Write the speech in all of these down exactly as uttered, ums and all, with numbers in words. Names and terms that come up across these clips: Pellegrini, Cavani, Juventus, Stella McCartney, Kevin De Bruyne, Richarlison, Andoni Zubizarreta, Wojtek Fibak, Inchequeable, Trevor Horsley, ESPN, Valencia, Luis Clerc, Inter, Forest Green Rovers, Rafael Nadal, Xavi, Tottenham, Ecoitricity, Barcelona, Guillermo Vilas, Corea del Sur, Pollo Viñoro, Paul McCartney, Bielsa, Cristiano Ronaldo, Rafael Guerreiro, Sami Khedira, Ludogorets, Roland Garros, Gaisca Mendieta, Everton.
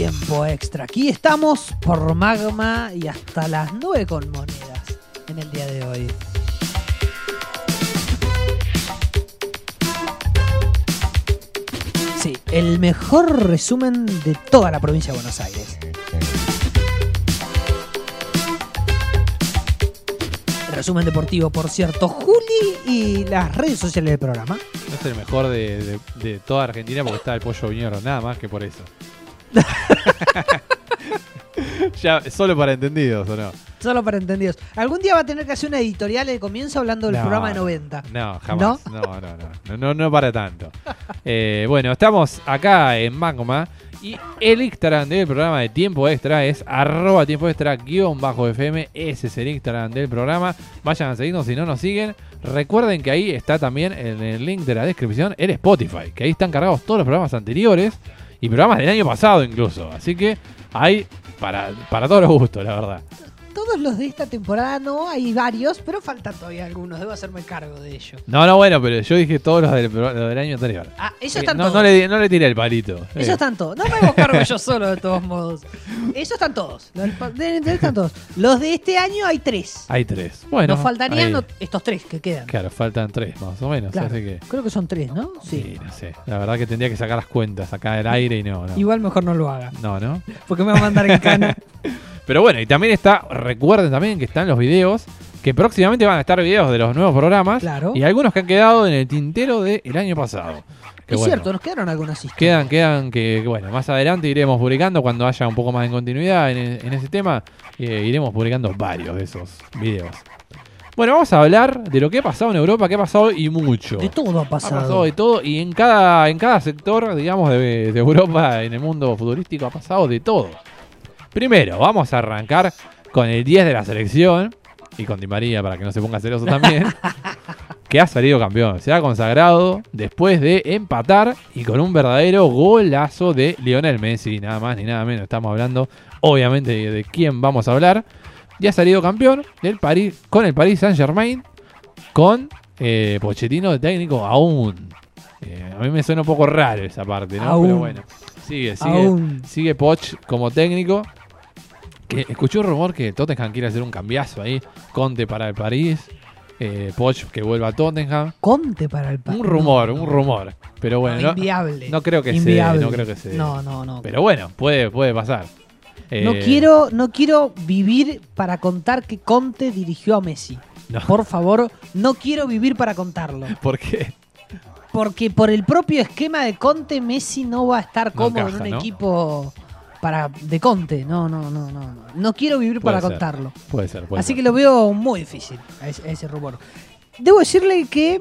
Tiempo extra. Aquí estamos por Magma y hasta las nueve con monedas en el día de hoy. Sí, el mejor resumen de toda la provincia de Buenos Aires. Resumen deportivo, por cierto, Juli, y las redes sociales del programa. Es el mejor de, de, de toda Argentina porque está el Pollo Viñoro, nada más que por eso. Ya, solo para entendidos, ¿o no? Solo para entendidos. Algún día va a tener que hacer una editorial de comienzo hablando del no, programa de noventa. No, jamás. No, no, no, no, no, no para tanto. Eh, bueno, estamos acá en Magma y el Instagram del programa de Tiempo Extra es arroba tiempo extra guión bajo fm. Ese es el Instagram del programa. Vayan a seguirnos si no nos siguen. Recuerden que ahí está también en el link de la descripción el Spotify, que ahí están cargados todos los programas anteriores. Y programas del año pasado incluso. Así que hay para, para todos los gustos, la verdad. Todos los de esta temporada no, hay varios, pero faltan todavía algunos. Debo hacerme cargo de ello. No, no, bueno, pero yo dije todos los del, los del año anterior. Ah, ellos están no, todos. No le, no le tiré el palito. Ellos eh. están todos. No me hago cargo yo solo, de todos modos. Ellos están todos. Los de, están todos. Los de este año hay tres. Hay tres. Bueno. Nos faltarían no, estos tres que quedan. Claro, faltan tres más o menos. Claro, así que... Creo que son tres, ¿no? Sí. sí. No sé. La verdad que tendría que sacar las cuentas acá del aire y no, no. Igual mejor no lo haga. No, ¿no? Porque me va a mandar en cana. Pero bueno, y también está, recuerden también que están los videos, que próximamente van a estar videos de los nuevos programas. Claro. Y algunos que han quedado en el tintero del año pasado. Que es bueno, cierto, nos quedaron algunas historias. Quedan, quedan, que bueno, más adelante iremos publicando cuando haya un poco más de continuidad en, en ese tema. Eh, iremos publicando varios de esos videos. Bueno, vamos a hablar de lo que ha pasado en Europa, que ha pasado y mucho. De todo ha pasado. Ha pasado de todo y en cada, en cada sector, digamos, de, de Europa, en el mundo futbolístico, ha pasado de todo. Primero, vamos a arrancar con el diez de la selección, y con Di María para que no se ponga celoso también, que ha salido campeón, se ha consagrado después de empatar y con un verdadero golazo de Lionel Messi, nada más ni nada menos, estamos hablando obviamente de, de quién vamos a hablar, y ha salido campeón del París, con el Paris Saint-Germain, con eh, Pochettino de técnico aún. Eh, a mí me suena un poco raro esa parte, ¿no? Aún. Pero bueno, sigue, sigue, aún. sigue Poch como técnico. Que escuché un rumor que Tottenham quiere hacer un cambiazo ahí. Conte para el París. Eh, Poch que vuelva a Tottenham. Conte para el París. Un rumor, no, no. un rumor. Pero bueno. No, inviable. No, no creo que sea. No creo que sea. No, no, no. Pero bueno, puede, puede pasar. Eh, no quiero, no quiero vivir para contar que Conte dirigió a Messi. No. Por favor, no quiero vivir para contarlo. ¿Por qué? Porque por el propio esquema de Conte, Messi no va a estar cómodo no encaja, en un ¿no? equipo. Para de Conte, no, no, no, no. No quiero vivir puede para ser, contarlo. Puede ser, puede Así ser. que lo veo muy difícil a ese, a ese rumor. Debo decirle que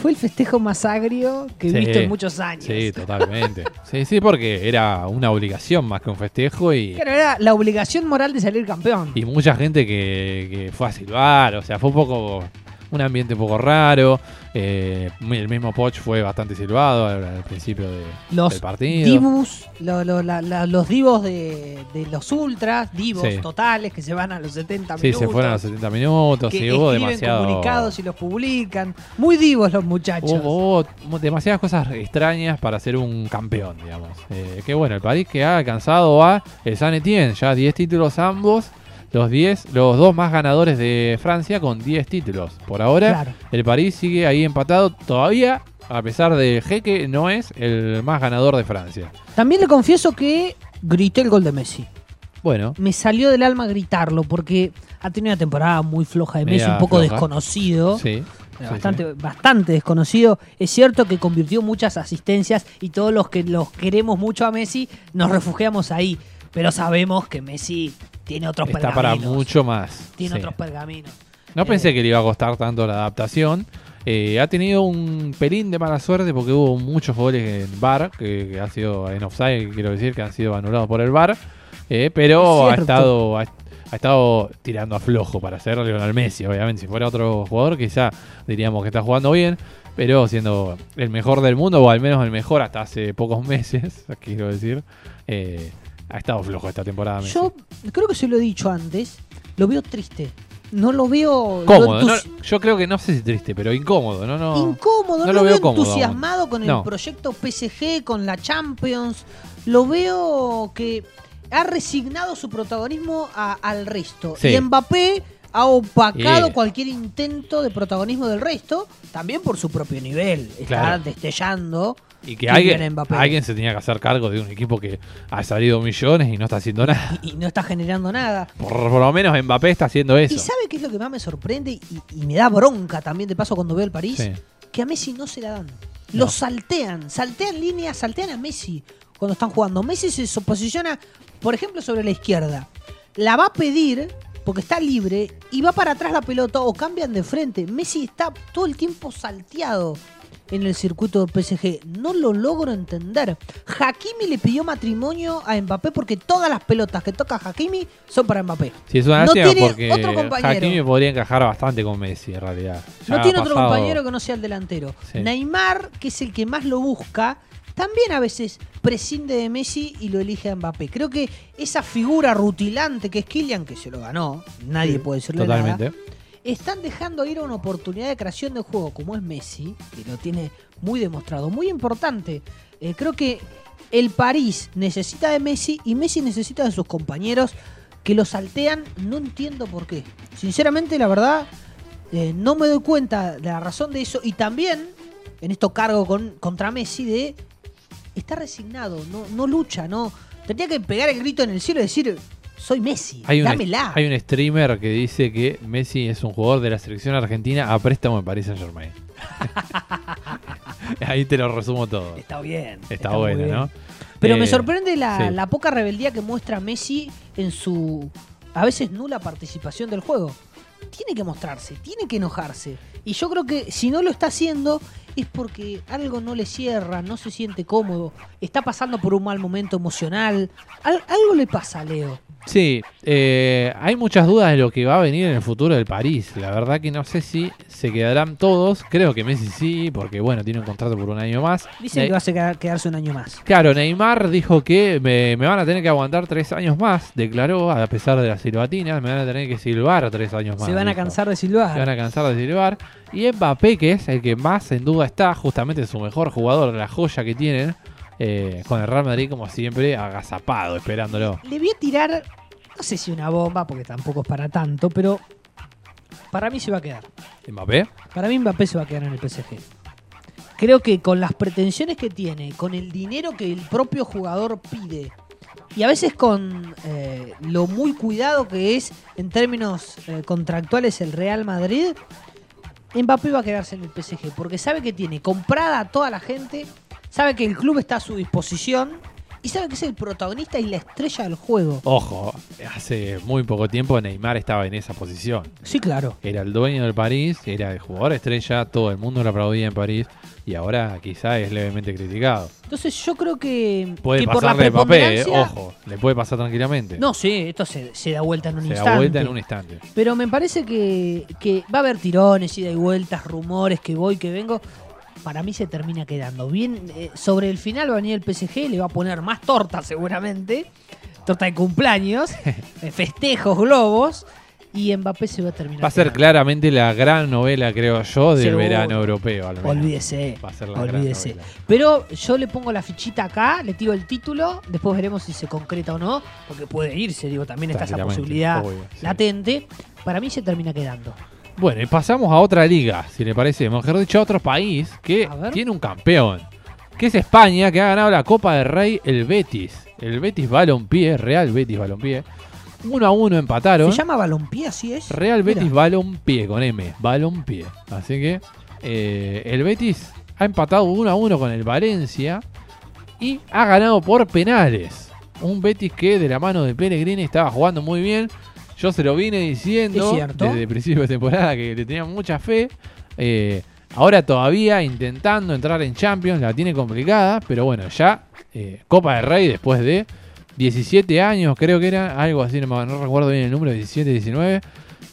fue el festejo más agrio que he sí, visto en muchos años. Sí, totalmente. sí, sí, porque era una obligación más que un festejo. Y claro, era la obligación moral de salir campeón. Y mucha gente que, que fue a silbar, o sea, fue un poco... Un ambiente un poco raro. Eh, el mismo Poch fue bastante silbado al, al principio de, los del partido. Divos, lo, lo, la, la, los divos de, de los ultras, divos sí. totales que se van a los setenta sí, minutos. Sí, se fueron a los setenta minutos. Que sí, hubo demasiado... comunicados y los publican. Muy divos los muchachos. Hubo, hubo demasiadas cosas extrañas para ser un campeón, digamos. Eh, que bueno, el París que ha alcanzado a el Saint-Étienne, ya diez títulos ambos. Los diez, los dos más ganadores de Francia con diez títulos. Por ahora, claro. el París sigue ahí empatado todavía, a pesar de Jeque, no es el más ganador de Francia. También le confieso que grité el gol de Messi. Bueno. Me salió del alma gritarlo, porque ha tenido una temporada muy floja de Messi, Media un poco floja. desconocido. Sí. Bastante, sí, sí. bastante desconocido. Es cierto que convirtió muchas asistencias y todos los que los queremos mucho a Messi nos refugiamos ahí. Pero sabemos que Messi... Tiene otros Está pergaminos. Para mucho más. Tiene sí. otros pergaminos. No eh, pensé que le iba a costar tanto la adaptación. Eh, ha tenido un pelín de mala suerte porque hubo muchos goles en V A R, que, que ha sido en offside, quiero decir, que han sido anulados por el V A R. Eh, pero es ha estado ha, ha estado tirando a flojo para ser Lionel Messi, obviamente. Si fuera otro jugador, quizá diríamos que está jugando bien, pero siendo el mejor del mundo, o al menos el mejor hasta hace pocos meses, quiero decir, eh, ha estado flojo esta temporada. Messi. Yo creo que se lo he dicho antes, lo veo triste. no lo veo cómodo. Lo no, yo creo que no sé si triste, pero incómodo, no, no. Incómodo, no, no lo, lo veo cómodo, entusiasmado aún. Con el no. proyecto P S G, con la Champions. Lo veo que ha resignado su protagonismo a, al resto. Sí. Y Mbappé ha opacado yeah. cualquier intento de protagonismo del resto, también por su propio nivel. Está claro. destellando. Y que alguien, alguien se tenía que hacer cargo de un equipo que ha salido millones y no está haciendo nada. Y, y no está generando nada. Por, por lo menos Mbappé está haciendo eso. ¿Y sabe qué es lo que más me sorprende? Y, y me da bronca también, de paso, cuando veo el París. Sí. Que a Messi no se la dan. No. Lo saltean. Saltean líneas, saltean a Messi cuando están jugando. Messi se posiciona, por ejemplo, sobre la izquierda. La va a pedir porque está libre y va para atrás la pelota o cambian de frente. Messi está todo el tiempo salteado en el circuito de P S G. No lo logro entender. Hakimi le pidió matrimonio a Mbappé porque todas las pelotas que toca Hakimi son para Mbappé. Sí, es una no lástima porque otro compañero. Hakimi podría encajar bastante con Messi en realidad. Ya no tiene pasado... otro compañero que no sea el delantero. Sí. Neymar, que es el que más lo busca, también a veces prescinde de Messi y lo elige a Mbappé. Creo que esa figura rutilante que es Kylian, que se lo ganó, nadie sí, puede decirle totalmente. Nada. Están dejando ir a una oportunidad de creación de juego como es Messi, que lo tiene muy demostrado, muy importante. Eh, creo que el París necesita de Messi y Messi necesita de sus compañeros que lo saltean. No entiendo por qué. Sinceramente, la verdad, eh, no me doy cuenta de la razón de eso. Y también, en esto cargo con, contra Messi de... Está resignado, no, no lucha, no... Tendría que pegar el grito en el cielo y decir... Soy Messi, hay un, dámela. Hay un streamer que dice que Messi es un jugador de la selección argentina a préstamo en Paris Saint-Germain. Ahí te lo resumo todo. Está bien. Está, está bueno, bien. ¿No? Pero eh, me sorprende la, sí. la poca rebeldía que muestra Messi en su a veces nula participación del juego. Tiene que mostrarse, tiene que enojarse. Y yo creo que si no lo está haciendo es porque algo no le cierra, no se siente cómodo, está pasando por un mal momento emocional. Al, algo le pasa a Leo. Sí, eh, hay muchas dudas de lo que va a venir en el futuro del París. La verdad que no sé si se quedarán todos. Creo que Messi sí, porque bueno, tiene un contrato por un año más. Dicen ne- que va a quedar, quedarse un año más. Claro, Neymar dijo que me, me van a tener que aguantar tres años más, declaró, a pesar de las silbatinas. Me van a tener que silbar tres años más. Se van a dijo. cansar de silbar. Se van a cansar de silbar. Y Mbappé, que es el que más en duda está, justamente su mejor jugador, la joya que tienen. Eh, con el Real Madrid, como siempre, agazapado, esperándolo. Le voy a tirar, no sé si una bomba, porque tampoco es para tanto, pero para mí se va a quedar. ¿Mbappé? Para mí Mbappé se va a quedar en el P S G. Creo que con las pretensiones que tiene, con el dinero que el propio jugador pide, y a veces con eh, lo muy cuidado que es en términos eh, contractuales el Real Madrid, Mbappé va a quedarse en el P S G, porque sabe que tiene comprada a toda la gente. Sabe que el club está a su disposición y sabe que es el protagonista y la estrella del juego. Ojo, hace muy poco tiempo Neymar estaba en esa posición. Sí, claro. Era el dueño del París, era el jugador estrella, todo el mundo lo aplaudía en París y ahora quizá es levemente criticado. Entonces yo creo que... Puede que pasarle por la preponderancia... Mbappé, ojo, le puede pasar tranquilamente. No, sí, esto se, se da vuelta en un se instante. Se da vuelta en un instante. Pero me parece que, que va a haber tirones, ida y vueltas, rumores, que voy, que vengo... Para mí se termina quedando bien. Eh, sobre el final va a venir el P S G, le va a poner más torta seguramente. Torta de cumpleaños, eh, festejos, globos. Y Mbappé se va a terminar. Va a ser claramente la gran novela, creo yo, del Seguro. verano europeo. Al menos. Olvídese. Va a ser la Olvídese. gran novela. Pero yo le pongo la fichita acá, le tiro el título. Después veremos si se concreta o no. Porque puede irse, digo, también está esa posibilidad obvio, sí. latente. Para mí se termina quedando. Bueno, y pasamos a otra liga, si le parece. Mejor dicho, a otro país que tiene un campeón, que es España, que ha ganado la Copa del Rey, el Betis. El Betis Balompié, Real Betis Balompié. Uno a uno empataron. ¿Se llama Balompié, así es? Real Mira. Betis Balompié, con M, Balompié. Así que eh, el Betis ha empatado uno a uno con el Valencia y ha ganado por penales. Un Betis que de la mano de Pellegrini estaba jugando muy bien. Yo se lo vine diciendo desde el principio de temporada que le tenía mucha fe. Eh, ahora todavía intentando entrar en Champions, la tiene complicada. Pero bueno, ya eh, Copa del Rey después de diecisiete años, creo que era algo así, no, no recuerdo bien el número, diecisiete, diecinueve.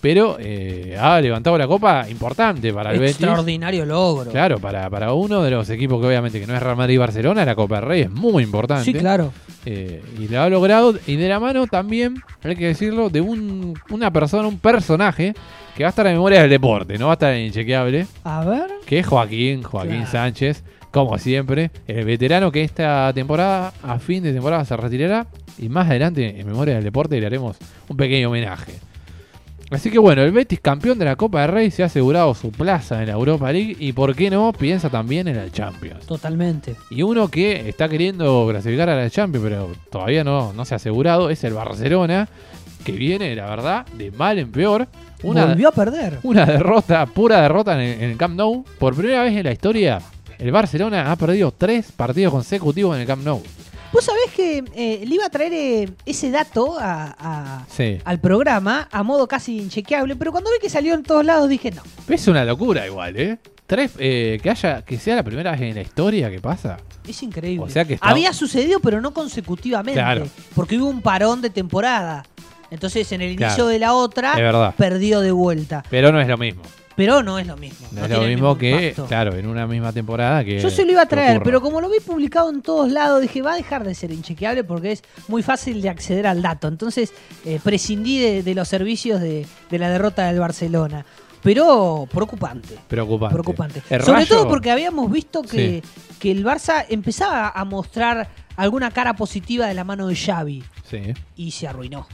Pero eh, ha levantado la copa importante para el Betis. Extraordinario logro. Claro, para, para uno de los equipos que obviamente que no es Real Madrid y Barcelona, la Copa del Rey es muy importante. Sí, claro. Eh, y lo ha logrado, y de la mano también, hay que decirlo, de un, una persona, un personaje que va a estar en memoria del deporte, no va a estar en Inchequeable. A ver. Que es Joaquín, Joaquín claro. Sánchez, como siempre, el veterano que esta temporada, a fin de temporada, se retirará. Y más adelante, en memoria del deporte, le haremos un pequeño homenaje. Así que bueno, el Betis, campeón de la Copa del Rey, se ha asegurado su plaza en la Europa League y, por qué no, piensa también en la Champions. Totalmente. Y uno que está queriendo clasificar a la Champions, pero todavía no, no se ha asegurado, es el Barcelona, que viene, la verdad, de mal en peor. Una, Volvió a perder. Una derrota, pura derrota en el, en el Camp Nou. Por primera vez en la historia, el Barcelona ha perdido tres partidos consecutivos en el Camp Nou. Vos sabés que eh, le iba a traer eh, ese dato a, a, sí. al programa, a modo casi inchequeable, pero cuando vi que salió en todos lados dije no. Es una locura igual, ¿eh? Tres, eh, que haya, que sea la primera vez en la historia que pasa. Es increíble. O sea que está... Había sucedido, pero no consecutivamente. Claro. Porque hubo un parón de temporada. Entonces, en el inicio claro. de la otra, perdió de vuelta. Pero no es lo mismo. Pero no es lo mismo. No, no es lo mismo que, impacto. Claro, en una misma temporada que... Yo se lo iba a traer, pero como lo vi publicado en todos lados, dije, va a dejar de ser inchequeable porque es muy fácil de acceder al dato. Entonces, eh, prescindí de, de los servicios de, de la derrota del Barcelona. Pero preocupante. Preocupante. preocupante. Sobre Rayo, todo porque habíamos visto que, sí. que el Barça empezaba a mostrar alguna cara positiva de la mano de Xavi. Sí. Y se arruinó.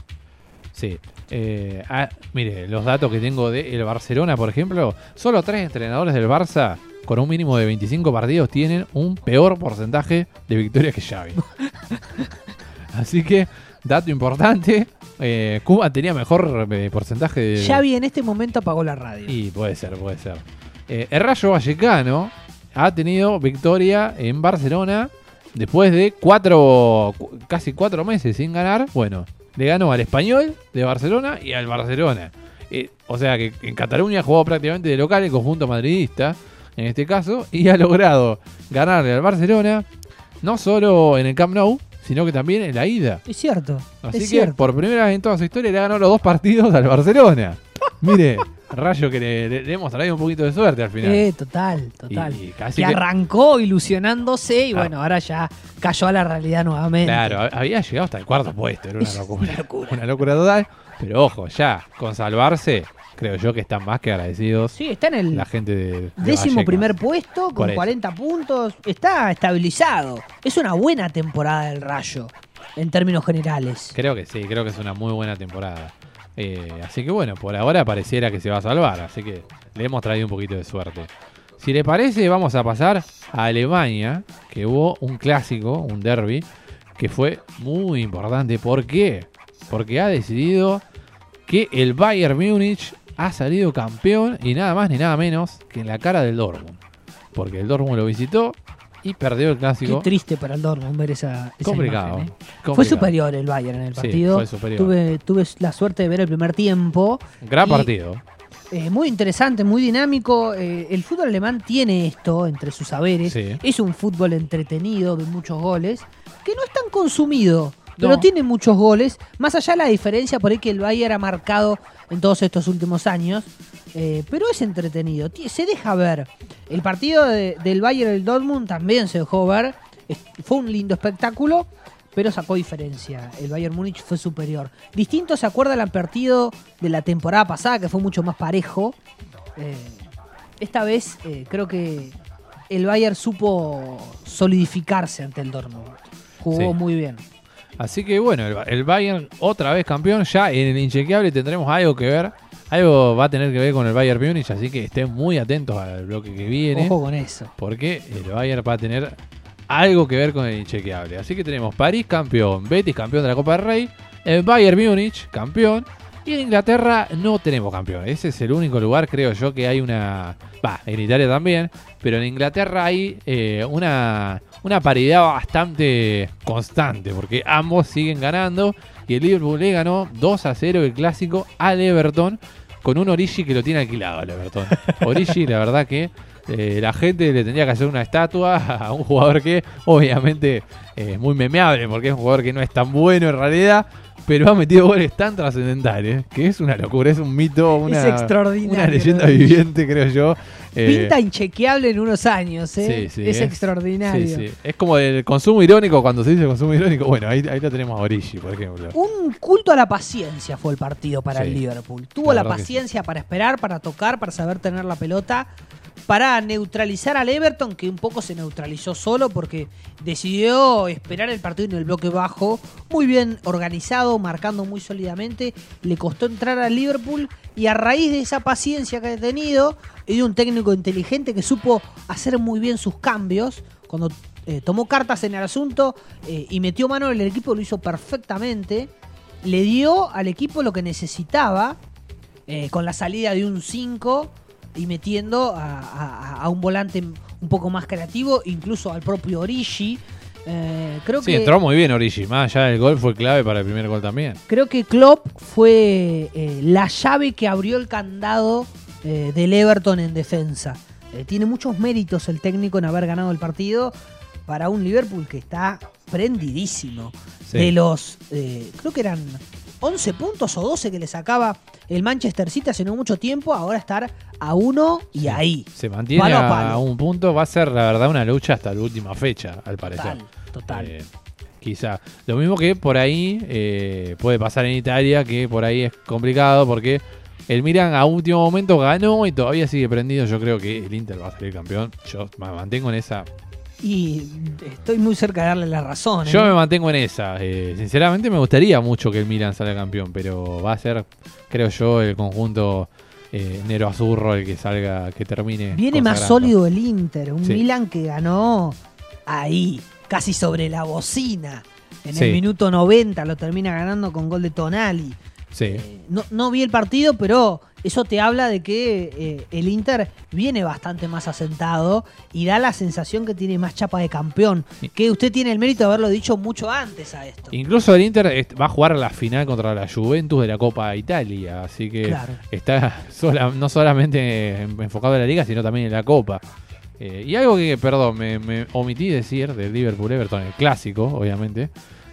Sí. Eh, ah, mire, los datos que tengo del de Barcelona, por ejemplo, solo tres entrenadores del Barça con un mínimo de veinticinco partidos tienen un peor porcentaje de victorias que Xavi. Así que, dato importante, eh, Cuba tenía mejor eh, porcentaje de... Xavi en este momento apagó la radio. Y puede ser, puede ser. Eh, el Rayo Vallecano ha tenido victoria en Barcelona después de cuatro, casi cuatro meses sin ganar. Bueno, le ganó al Español de Barcelona y al Barcelona. Eh, o sea que en Cataluña jugó prácticamente de local el conjunto madridista, en este caso, y ha logrado ganarle al Barcelona, no solo en el Camp Nou, sino que también en la ida. Es cierto. Así es que cierto. Por primera vez en toda su historia le ganó los dos partidos al Barcelona. Mire, Rayo, que le, le, le hemos traído un poquito de suerte al final. Eh, total, total. Y, y casi que arrancó ilusionándose y ah. bueno, ahora ya cayó a la realidad nuevamente. Claro, había llegado hasta el cuarto puesto, era una locura. una locura. Una locura total. Pero ojo, ya, con salvarse, creo yo que están más que agradecidos. Sí, está en el la gente de, de décimo Vallecas. Primer puesto, con cuarenta puntos. Está estabilizado. Es una buena temporada del Rayo, en términos generales. Creo que sí, creo que es una muy buena temporada. Eh, así que bueno, por ahora pareciera que se va a salvar, así que le hemos traído un poquito de suerte. Si le parece, vamos a pasar a Alemania, que hubo un clásico, un derbi, que fue muy importante. ¿Por qué? Porque ha decidido que el Bayern Múnich ha salido campeón y nada más ni nada menos que en la cara del Dortmund. Porque el Dortmund lo visitó y perdió el clásico. Qué triste para el Dortmund ver esa, esa complicado, imagen, ¿eh? complicado. Fue superior el Bayern en el partido. Sí, fue tuve, tuve la suerte de ver el primer tiempo. Gran y, partido. Eh, muy interesante, muy dinámico. Eh, el fútbol alemán tiene esto entre sus saberes. Sí. Es un fútbol entretenido de muchos goles que no es tan consumido, no. pero tiene muchos goles. Más allá de la diferencia por ahí que el Bayern ha marcado en todos estos últimos años. Eh, pero es entretenido, se deja ver. El partido de, del Bayern del Dortmund también se dejó ver. Fue un lindo espectáculo, pero sacó diferencia. El Bayern Múnich fue superior. Distinto se acuerda el partido de la temporada pasada, que fue mucho más parejo. Eh, esta vez eh, creo que el Bayern supo solidificarse ante el Dortmund. Jugó sí. muy bien. Así que bueno, el, el Bayern otra vez campeón. Ya en el Inchequeable tendremos algo que ver. Algo va a tener que ver con el Bayern Múnich, así que estén muy atentos al bloque que viene. Ojo con eso. Porque el Bayern va a tener algo que ver con el Inchequeable. Así que tenemos París campeón, Betis campeón de la Copa del Rey, el Bayern Múnich campeón, y en Inglaterra no tenemos campeón. Ese es el único lugar, creo yo, que hay una... Va, en Italia también, pero en Inglaterra hay eh, una, una paridad bastante constante, porque ambos siguen ganando, y el Liverpool le ganó dos a cero el clásico al Everton, con un Origi que lo tiene alquilado el Everton. Origi, la verdad que eh, la gente le tendría que hacer una estatua a un jugador que obviamente es eh, muy memeable porque es un jugador que no es tan bueno en realidad, pero ha metido goles tan trascendentales, que es una locura, es un mito, una, es extraordinario, una leyenda viviente, creo yo. Eh, Pinta inchequeable en unos años, ¿eh? Sí, sí, es, es extraordinario. Sí, sí. Es como el consumo irónico, cuando se dice consumo irónico, bueno, ahí, ahí lo tenemos a Origi, por ejemplo. Un culto a la paciencia fue el partido para sí, el Liverpool. Tuvo la, la paciencia sí. para esperar, para tocar, para saber tener la pelota, para neutralizar al Everton, que un poco se neutralizó solo porque decidió esperar el partido en el bloque bajo, muy bien organizado, marcando muy sólidamente. Le costó entrar al Liverpool y a raíz de esa paciencia que ha tenido y de un técnico inteligente que supo hacer muy bien sus cambios, cuando eh, tomó cartas en el asunto eh, y metió mano en el equipo, lo hizo perfectamente, le dio al equipo lo que necesitaba eh, con la salida de un cinco y metiendo a, a, a un volante un poco más creativo, incluso al propio Origi. Eh, creo sí, que entró muy bien Origi, más allá del gol fue clave para el primer gol también. Creo que Klopp fue eh, la llave que abrió el candado eh, del Everton en defensa. Eh, tiene muchos méritos el técnico en haber ganado el partido para un Liverpool que está prendidísimo. Sí. De los, eh, creo que eran once puntos o doce que le sacaba el Manchester City hace no mucho tiempo, ahora estar a uno y ahí. Se mantiene palo a, palo. a un punto, va a ser la verdad una lucha hasta la última fecha, al parecer. Total, total. Eh, quizá. Lo mismo que por ahí eh, puede pasar en Italia, que por ahí es complicado porque el Milan a último momento ganó y todavía sigue prendido. Yo creo que el Inter va a salir campeón. Yo me mantengo en esa... Y estoy muy cerca de darle la razón. ¿eh? Yo me mantengo en esa. Eh, sinceramente me gustaría mucho que el Milan salga campeón, pero va a ser, creo yo, el conjunto eh, nero-azurro el que salga, que termine. Viene más sólido el Inter, un sí. Milan que ganó ahí, casi sobre la bocina. En sí. el minuto noventa lo termina ganando con gol de Tonali. Sí. Eh, no, no vi el partido, pero... Eso te habla de que eh, el Inter viene bastante más asentado y da la sensación que tiene más chapa de campeón. Que usted tiene el mérito de haberlo dicho mucho antes a esto. Incluso el Inter va a jugar la final contra la Juventus de la Copa Italia. Así que claro. está sola, no solamente enfocado en la Liga, sino también en la Copa. Eh, y algo que, perdón, me, me omití decir del Liverpool-Everton, el clásico, obviamente.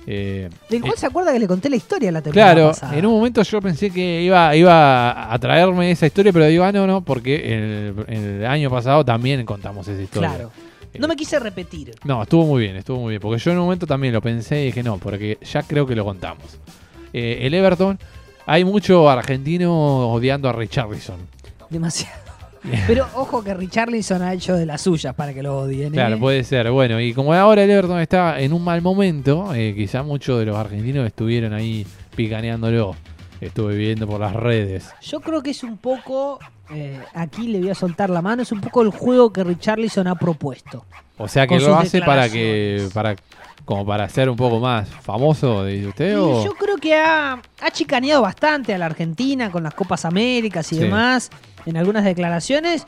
Eh, Del cual eh, se acuerda que le conté la historia la temporada Claro, pasada. En un momento yo pensé que iba, iba a traerme esa historia, pero digo, ah, no, no, porque el, el año pasado también contamos esa historia. Claro, eh, no me quise repetir. No, estuvo muy bien, estuvo muy bien, porque yo en un momento también lo pensé y dije no, porque ya creo que lo contamos. Eh, el Everton, hay mucho argentino odiando a Richarlison. Demasiado. Pero ojo que Richarlison ha hecho de las suyas para que lo odien. ¿eh? Claro, puede ser. Bueno, y como ahora el Everton está en un mal momento, eh, quizá muchos de los argentinos estuvieron ahí picaneándolo. Estuve viendo por las redes. Yo creo que es un poco, eh, aquí le voy a soltar la mano, es un poco el juego que Richarlison ha propuesto. O sea que lo hace para que... para como para ser un poco más famoso, dice usted. ¿o? Yo creo que ha, ha chicaneado bastante a la Argentina con las Copas Américas y sí. demás, en algunas declaraciones.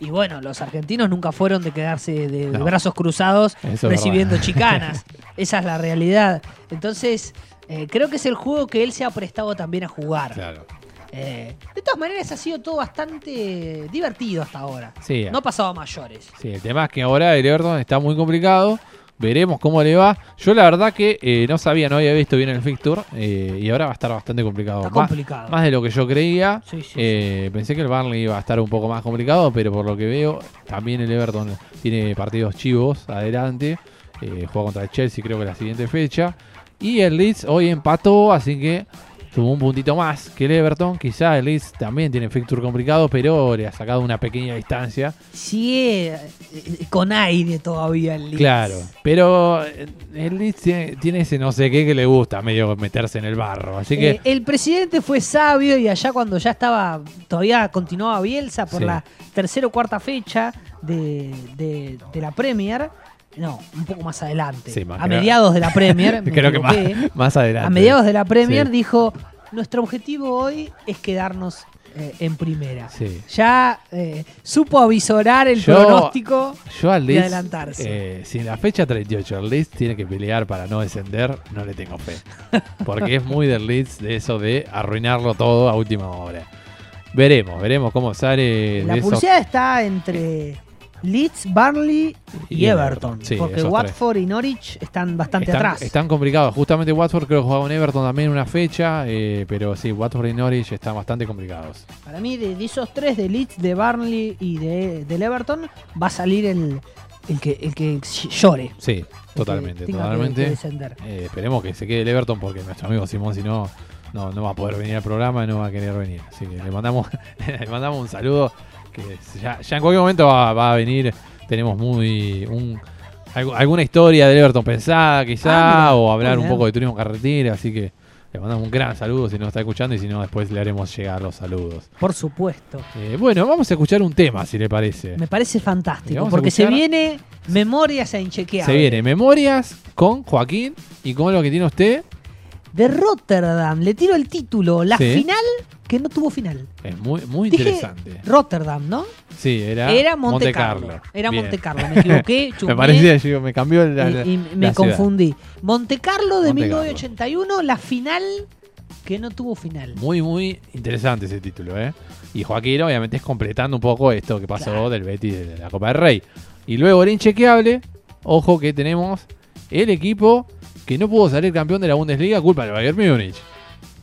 Y bueno, los argentinos nunca fueron de quedarse de, no. de brazos cruzados Eso recibiendo es chicanas. Esa es la realidad. Entonces, eh, creo que es el juego que él se ha prestado también a jugar. Claro. Eh, de todas maneras ha sido todo bastante divertido hasta ahora. Sí. No ha pasado a mayores. Sí, el tema es que ahora el Everton está muy complicado. Veremos cómo le va. Yo la verdad que eh, no sabía, no había visto bien el fixture eh, y ahora va a estar bastante complicado. Está complicado. Más, más de lo que yo creía. Sí, sí, eh, sí. Pensé que el Burnley iba a estar un poco más complicado, pero por lo que veo, también el Everton tiene partidos chivos adelante. Eh, juega contra el Chelsea creo que la siguiente fecha. Y el Leeds hoy empató, así que tuvo un puntito más que el Everton. Quizá el Leeds también tiene fixture complicado, pero le ha sacado una pequeña distancia. Sí, con aire todavía el Leeds. Claro, pero el Leeds tiene, tiene ese no sé qué que le gusta, medio meterse en el barro. Así que eh, el presidente fue sabio y allá cuando ya estaba, todavía continuaba Bielsa por sí. la tercera o cuarta fecha de, de, de la Premier. No, un poco más adelante. Sí, más, a creo. mediados de la Premier. creo que más, más adelante. A mediados de la Premier sí. dijo, nuestro objetivo hoy es quedarnos eh, en primera. Sí. Ya eh, supo avisorar el yo, pronóstico yo al Leeds, y adelantarse. Eh, si en la fecha treinta y ocho el Leeds tiene que pelear para no descender, no le tengo fe. Porque es muy del Leeds de eso de arruinarlo todo a última hora. Veremos, veremos cómo sale. La pulsada está entre... Leeds, Burnley y, y Everton. Everton. Sí, porque Watford tres. Y Norwich están bastante están, atrás. Están complicados. Justamente Watford creo que jugaba en Everton también una fecha. Eh, pero sí, Watford y Norwich están bastante complicados. Para mí, de, de esos tres, de Leeds, de Burnley y de, del Everton, va a salir el, el, que, el que llore. Sí, totalmente. Que totalmente. Que eh, esperemos que se quede el Everton porque nuestro amigo Simón, si no... No, no va a poder venir al programa y no va a querer venir. Así que le mandamos, le mandamos un saludo. Que ya, ya en cualquier momento va, va a venir. Tenemos muy un, alguna historia de Everton pensada quizá, ah, o hablar un poco de turismo carretera. Así que le mandamos un gran saludo si nos está escuchando y si no después le haremos llegar los saludos. Por supuesto. Eh, bueno, vamos a escuchar un tema si le parece. Me parece fantástico porque escuchar... se viene Memorias a Inchequear. Se viene Memorias con Joaquín y con lo que tiene usted. De Rotterdam, le tiro el título, la sí. final que no tuvo final. Es muy, muy Dije interesante. Rotterdam, ¿no? Sí, era, era Monte, Monte Carlo. Carlo. Era Bien. Monte Carlo, me equivoqué, chumé, me parecía, digo, me cambió la, la, y, y me la confundí. Ciudad. Monte Carlo de Monte mil novecientos ochenta y uno, Carlo. La final que no tuvo final. Muy, muy interesante ese título, ¿eh? Y Joaquín obviamente es completando un poco esto que pasó claro. del Betis de la Copa del Rey. Y luego el inchequeable, ojo que tenemos el equipo... que no pudo salir campeón de la Bundesliga, culpa del Bayern Múnich.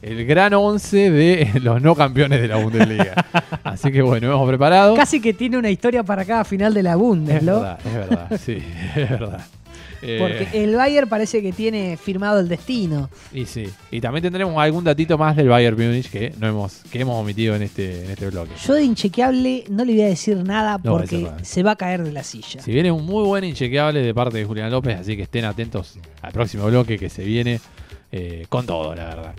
El gran once de los no campeones de la Bundesliga. Así que bueno, hemos preparado. Casi que tiene una historia para cada final de la Bundesliga. Es verdad, es verdad, sí, es verdad. Porque eh, el Bayern parece que tiene firmado el destino. Y sí, y también tendremos algún datito más del Bayern Múnich que, no hemos, que hemos omitido en este, en este bloque. Yo de inchequeable no le voy a decir nada no porque va decir se va a caer de la silla. Si viene un muy buen inchequeable de parte de Julián López, así que estén atentos al próximo bloque que se viene eh, con todo, la verdad.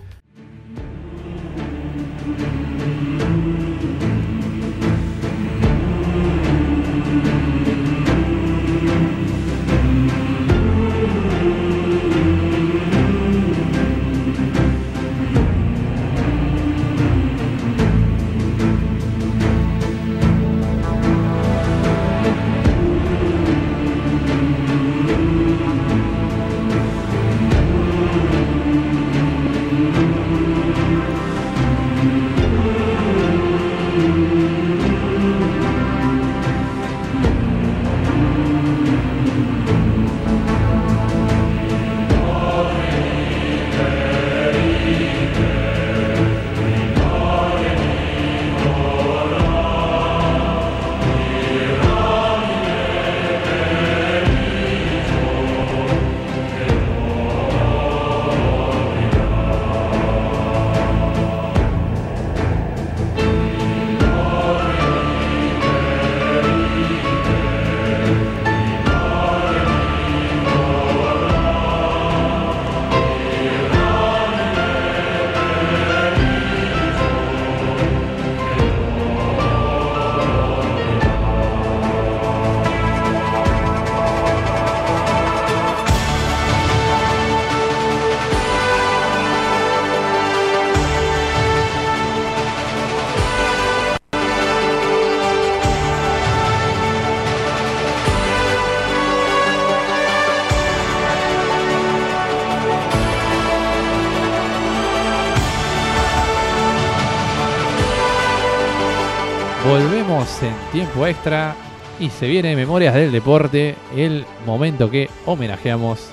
En tiempo extra y se viene Memorias del Deporte, el momento que homenajeamos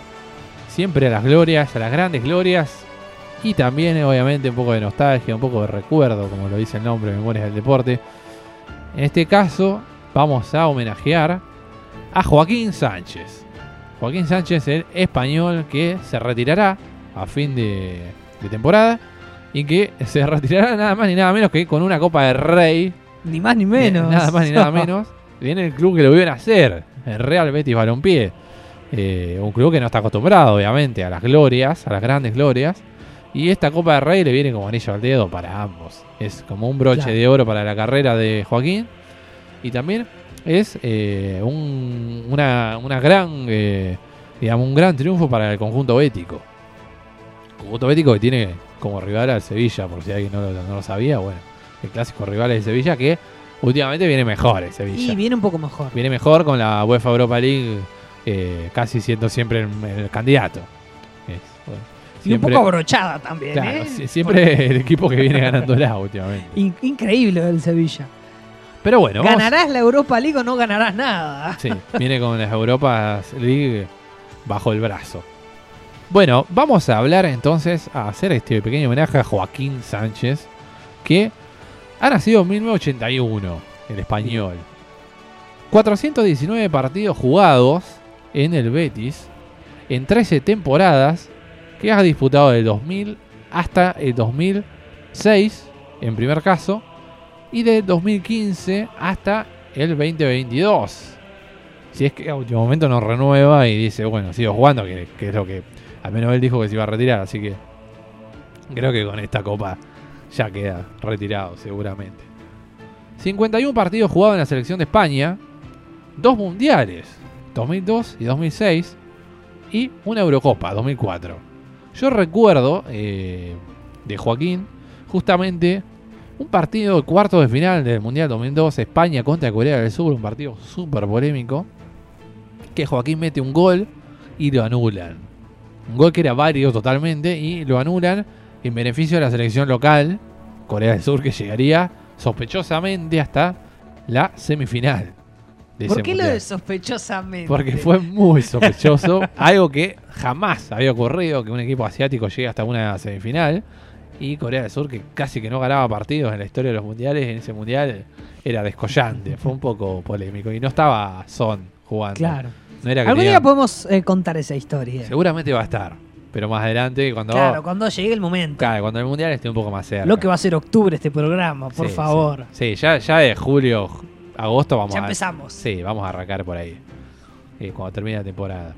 siempre a las glorias, a las grandes glorias y también obviamente un poco de nostalgia, un poco de recuerdo, como lo dice el nombre, Memorias del Deporte. En este caso vamos a homenajear a Joaquín Sánchez. Joaquín Sánchez, el español que se retirará a fin de, de temporada y que se retirará nada más ni nada menos que con una Copa del Rey. Ni más ni menos. Nada más ni nada menos. Viene el club que lo vio nacer, el Real Betis Balompié. Eh, un club que no está acostumbrado, obviamente, a las glorias, a las grandes glorias. Y esta Copa del Rey le viene como anillo al dedo para ambos. Es como un broche claro. de oro para la carrera de Joaquín. Y también es eh, un, una, una gran, eh, digamos, un gran triunfo para el conjunto bético. El conjunto bético que tiene como rival al Sevilla, por si alguien no lo, no lo sabía, bueno. El clásico rival de Sevilla que últimamente viene mejor el Sevilla. Y viene un poco mejor. Viene mejor con la UEFA Europa League eh, casi siendo siempre el, el candidato. Es, bueno, siempre, y un poco abrochada también. Claro, ¿eh? Siempre bueno. El equipo que viene ganando la últimamente. Increíble el Sevilla. Pero bueno, ganarás vamos... la Europa League o no ganarás nada. Sí, viene con las Europa League bajo el brazo. Bueno, vamos a hablar entonces, a hacer este pequeño homenaje a Joaquín Sánchez, que ha nacido en mil novecientos ochenta y uno, el español. cuatrocientos diecinueve partidos jugados en el Betis, en trece temporadas, que ha disputado del dos mil hasta el dos mil seis, en primer caso, y de dos mil quince hasta el veinte veintidós. Si es que a último momento no renueva y dice, bueno, sigo jugando, que, que es lo que al menos él dijo que se iba a retirar, así que creo que con esta copa ya queda retirado seguramente. cincuenta y uno partidos jugados en la selección de España, dos mundiales, dos mil dos y dos mil seis, y una Eurocopa, dos mil cuatro. Yo recuerdo eh, de Joaquín justamente un partido de cuartos de final del Mundial dos mil dos, España contra Corea del Sur, un partido súper polémico, que Joaquín mete un gol y lo anulan. Un gol que era válido totalmente y lo anulan en beneficio de la selección local, Corea del Sur, que llegaría sospechosamente hasta la semifinal de ese ¿Por qué mundial. Lo de sospechosamente? Porque fue muy sospechoso, algo que jamás había ocurrido, que un equipo asiático llegue hasta una semifinal, y Corea del Sur, que casi que no ganaba partidos en la historia de los mundiales, en ese mundial era descollante, fue un poco polémico, y no estaba Son jugando. Claro. No era algún día podemos eh, contar esa historia. Seguramente va a estar. Pero más adelante, cuando... Claro, oh, cuando llegue el momento. Claro, cuando el Mundial esté un poco más cerca. Lo que va a ser octubre este programa, por sí, favor. Sí, sí, ya, ya de julio, agosto vamos ya a... Ya empezamos. Sí, vamos a arrancar por ahí. Eh, cuando termine la temporada.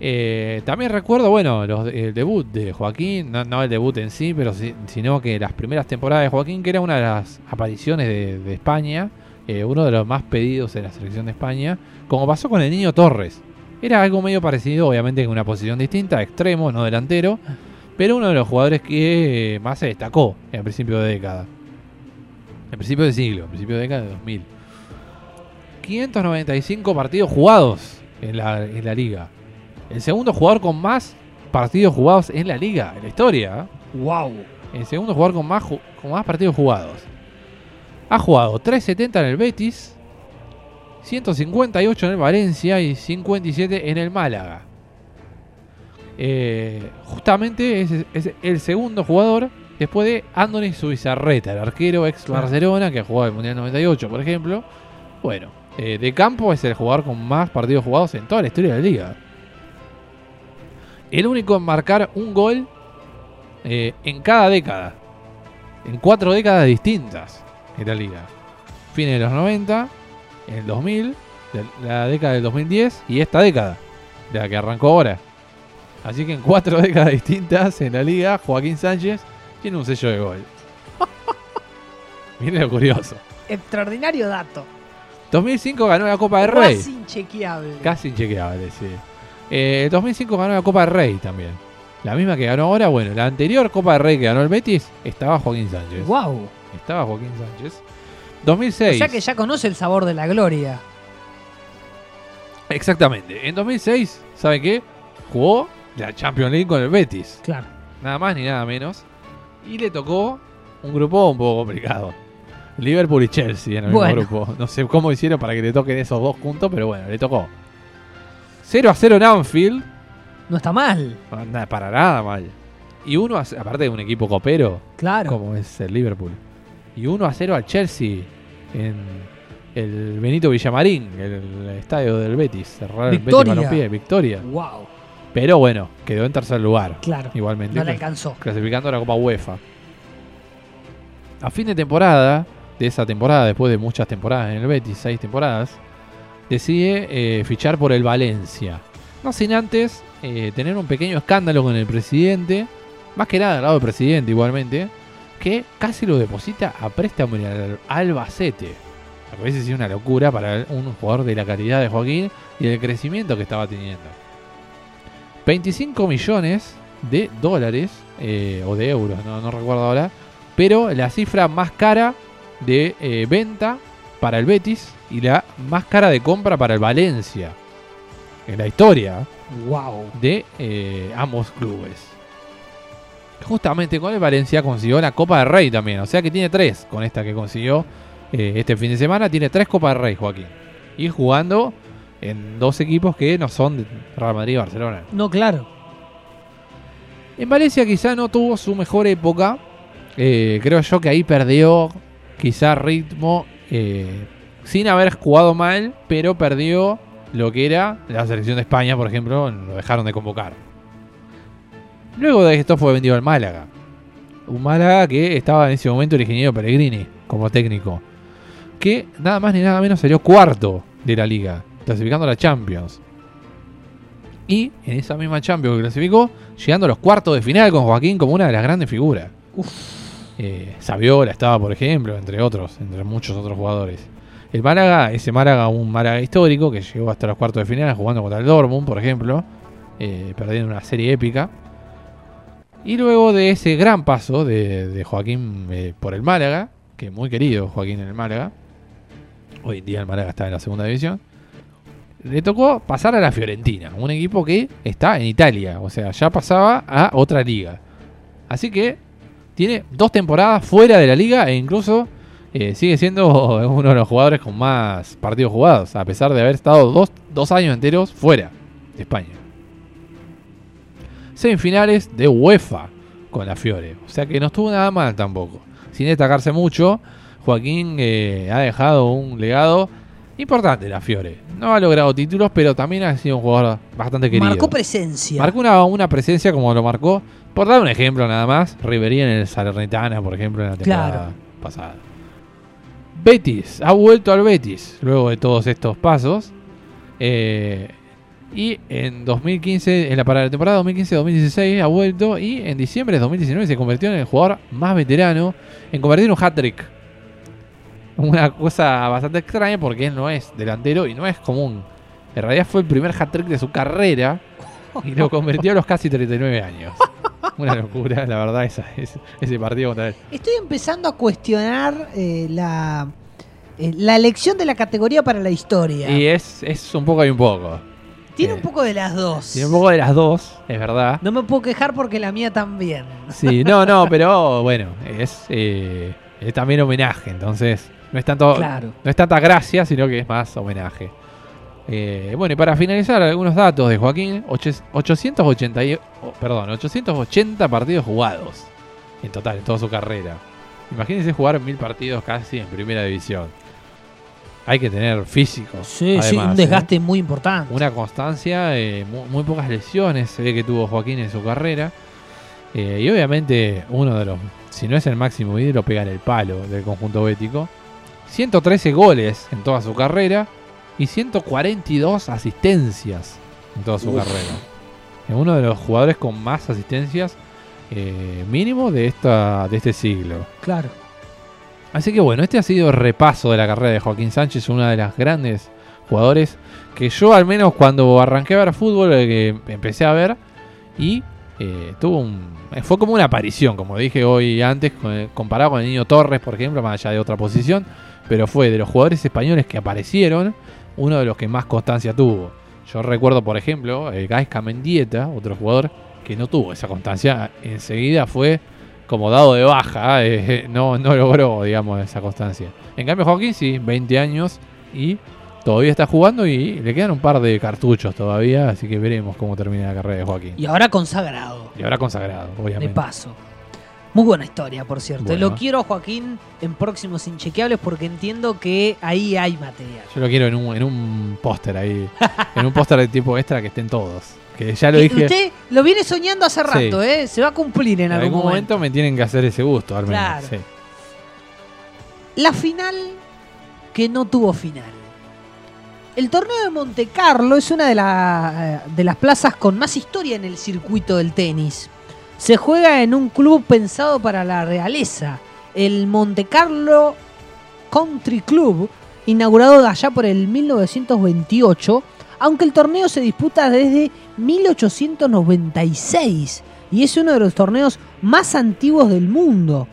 Eh, también recuerdo, bueno, los, el debut de Joaquín. No, no el debut en sí, pero si, sino que las primeras temporadas de Joaquín, que era una de las apariciones de, de España. Eh, uno de los más pedidos en la selección de España. Como pasó con el Niño Torres. Era algo medio parecido, obviamente en una posición distinta, extremo, no delantero, pero uno de los jugadores que más se destacó en principio de década. En principio de siglo, en principio de década de dos mil. quinientos noventa y cinco partidos jugados en la, en la liga. El segundo jugador con más partidos jugados en la liga, en la historia. ¡Wow! El segundo jugador con más, con más partidos jugados. Ha jugado trescientos setenta en el Betis, ciento cincuenta y ocho en el Valencia y cincuenta y siete en el Málaga. Eh, justamente es, es el segundo jugador después de Andoni Zubizarreta, el arquero ex Barcelona que ha jugado el Mundial noventa y ocho, por ejemplo. Bueno, eh, de campo es el jugador con más partidos jugados en toda la historia de la liga. El único en marcar un gol eh, en cada década, en cuatro décadas distintas en la liga. Fines de los noventa, en el dos mil, la década del dos mil diez y esta década, la que arrancó ahora. Así que en cuatro décadas distintas en la liga, Joaquín Sánchez tiene un sello de gol. Miren lo curioso. Extraordinario dato. dos mil cinco ganó la Copa del Rey. Casi inchequeable. Casi inchequeable, sí. Eh, dos mil cinco ganó la Copa del Rey también. La misma que ganó ahora, bueno, la anterior Copa del Rey que ganó el Betis, estaba Joaquín Sánchez. Wow. Estaba Joaquín Sánchez. dos mil seis. O sea que ya conoce el sabor de la gloria. Exactamente. En dos mil seis, ¿sabe qué? Jugó la Champions League con el Betis. Claro. Nada más ni nada menos. Y le tocó un grupo un poco complicado. Liverpool y Chelsea en el bueno. mismo grupo. No sé cómo hicieron para que le toquen esos dos juntos, pero bueno, le tocó. cero a cero en Anfield. No está mal. No, para nada mal. Y uno, a, aparte de un equipo copero. Claro. Como es el Liverpool. Y uno a cero al Chelsea en el Benito Villamarín, el estadio del Betis, el Real Betis Balompié, victoria. Wow. Pero bueno, quedó en tercer lugar. Claro. Igualmente. No le alcanzó. Clasificando a la Copa UEFA. A fin de temporada, de esa temporada, después de muchas temporadas en el Betis, seis temporadas, decide eh, fichar por el Valencia. No sin antes eh, tener un pequeño escándalo con el presidente, más que nada al lado del presidente igualmente, que casi lo deposita a préstamo en el Albacete. A veces es una locura para un jugador de la calidad de Joaquín y el crecimiento que estaba teniendo. veinticinco millones de dólares eh, o de euros, no, no recuerdo ahora, pero la cifra más cara de eh, venta para el Betis y la más cara de compra para el Valencia en la historia. Wow. De eh, ambos clubes. Justamente con el Valencia consiguió la Copa del Rey también. O sea que tiene tres con esta que consiguió eh, este fin de semana tiene tres Copas del Rey, Joaquín. Y jugando en dos equipos que no son de Real Madrid y Barcelona. No, claro. En Valencia quizá no tuvo su mejor época. Eh, creo yo que ahí perdió quizá ritmo, eh, sin haber jugado mal, pero perdió lo que era la selección de España, por ejemplo, lo dejaron de convocar. Luego de esto fue vendido al Málaga. Un Málaga que estaba en ese momento el ingeniero Pellegrini como técnico, que nada más ni nada menos salió cuarto de la liga, clasificando a la Champions. Y en esa misma Champions que clasificó, llegando a los cuartos de final con Joaquín como una de las grandes figuras. Eh, Saviola estaba, por ejemplo, entre otros, entre muchos otros jugadores. El Málaga, ese Málaga, un Málaga histórico que llegó hasta los cuartos de final jugando contra el Dortmund, por ejemplo, eh, perdiendo una serie épica. Y luego de ese gran paso de, de Joaquín eh, por el Málaga, que muy querido Joaquín en el Málaga, hoy en día el Málaga está en la segunda división, le tocó pasar a la Fiorentina, un equipo que está en Italia, o sea, ya pasaba a otra liga. Así que tiene dos temporadas fuera de la liga e incluso... Eh, sigue siendo uno de los jugadores con más partidos jugados, a pesar de haber estado dos, dos años enteros fuera de España. Semifinales de UEFA con la Fiore, o sea que no estuvo nada mal tampoco. Sin destacarse mucho, Joaquín eh, ha dejado un legado importante en la Fiore. No ha logrado títulos, pero también ha sido un jugador bastante querido. Marcó presencia. Marcó una, una presencia como lo marcó, por dar un ejemplo nada más, Ribery en el Salernitana, por ejemplo, en la temporada claro. pasada. Betis, ha vuelto al Betis luego de todos estos pasos, eh, y en dos mil quince, en la parada de temporada dos mil quince dos mil dieciséis ha vuelto, y en diciembre de dos mil diecinueve se convirtió en el jugador más veterano en convertir un hat-trick. Una cosa bastante extraña porque él no es delantero y no es común. En realidad fue el primer hat-trick de su carrera y lo convirtió a los casi treinta y nueve años. Una locura, la verdad, esa, ese, ese partido contra él. Estoy empezando a cuestionar eh, la, eh, la elección de la categoría para la historia. Y es, es un poco y un poco. Tiene eh, un poco de las dos. Tiene un poco de las dos, es verdad. No me puedo quejar porque la mía también. Sí, no, no, pero bueno, es, eh, es también homenaje, entonces no es tanto claro. no es tanta gracia, sino que es más homenaje. Eh, bueno, y para finalizar, algunos datos de Joaquín: ocho, ochocientos ochenta, perdón, ochocientos ochenta partidos jugados en total, en toda su carrera. Imagínense jugar mil partidos casi en primera división. Hay que tener físico. Sí, además, sí, un desgaste ¿eh? muy importante. Una constancia, eh, muy, muy pocas lesiones se ve que tuvo Joaquín en su carrera. Eh, y obviamente, uno de los, si no es el máximo ídolo, pega en el palo del conjunto bético. ciento trece goles en toda su carrera. Y ciento cuarenta y dos asistencias en toda su Uf. carrera. Es uno de los jugadores con más asistencias eh, mínimo de, esta, de este siglo. Claro. Así que bueno, este ha sido el repaso de la carrera de Joaquín Sánchez, uno de los grandes jugadores que yo al menos cuando arranqué a ver fútbol, eh, empecé a ver y eh, tuvo un, fue como una aparición, como dije hoy antes, comparado con el Niño Torres, por ejemplo, más allá de otra posición, pero fue de los jugadores españoles que aparecieron uno de los que más constancia tuvo. Yo recuerdo, por ejemplo, el Gaisca Mendieta, otro jugador que no tuvo esa constancia. Enseguida fue como dado de baja, eh, no, no logró, digamos, esa constancia. En cambio, Joaquín sí, veinte años y todavía está jugando y le quedan un par de cartuchos todavía, así que veremos cómo termina la carrera de Joaquín. Y ahora consagrado. Y ahora consagrado, obviamente. De paso. Muy buena historia, por cierto. Bueno. Lo quiero a Joaquín en próximos Inchequeables porque entiendo que ahí hay material. Yo lo quiero en un, en un póster ahí. En un póster de tipo extra que estén todos. Que ya lo dije. Usted lo viene soñando hace rato, sí. ¿eh? Se va a cumplir en, en algún, algún momento. momento. Me tienen que hacer ese gusto, al menos. Claro. Sí. La final que no tuvo final. El torneo de Monte Carlo es una de, la, de las plazas con más historia en el circuito del tenis. Se juega en un club pensado para la realeza, el Monte Carlo Country Club, inaugurado allá por el mil novecientos veintiocho, aunque el torneo se disputa desde mil ochocientos noventa y seis y es uno de los torneos más antiguos del mundo.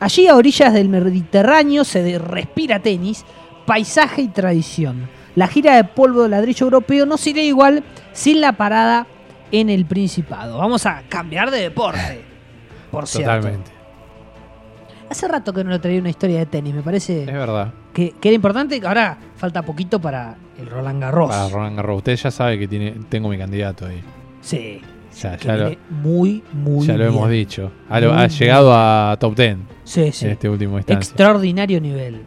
Allí, a orillas del Mediterráneo, se respira tenis, paisaje y tradición. La gira de polvo de ladrillo europeo no sería igual sin la parada en el Principado. Vamos a cambiar de deporte, por cierto. Totalmente. Hace rato que no le traía una historia de tenis, me parece. Es verdad. Que, que era importante, que ahora falta poquito para el Roland Garros. Para Roland Garros. Usted ya sabe que tiene, tengo mi candidato ahí. Sí. O sea, ya lo, muy, muy ya lo bien. Hemos dicho. Ha, ha llegado a top diez. Sí, sí. En este último instante. Extraordinario nivel.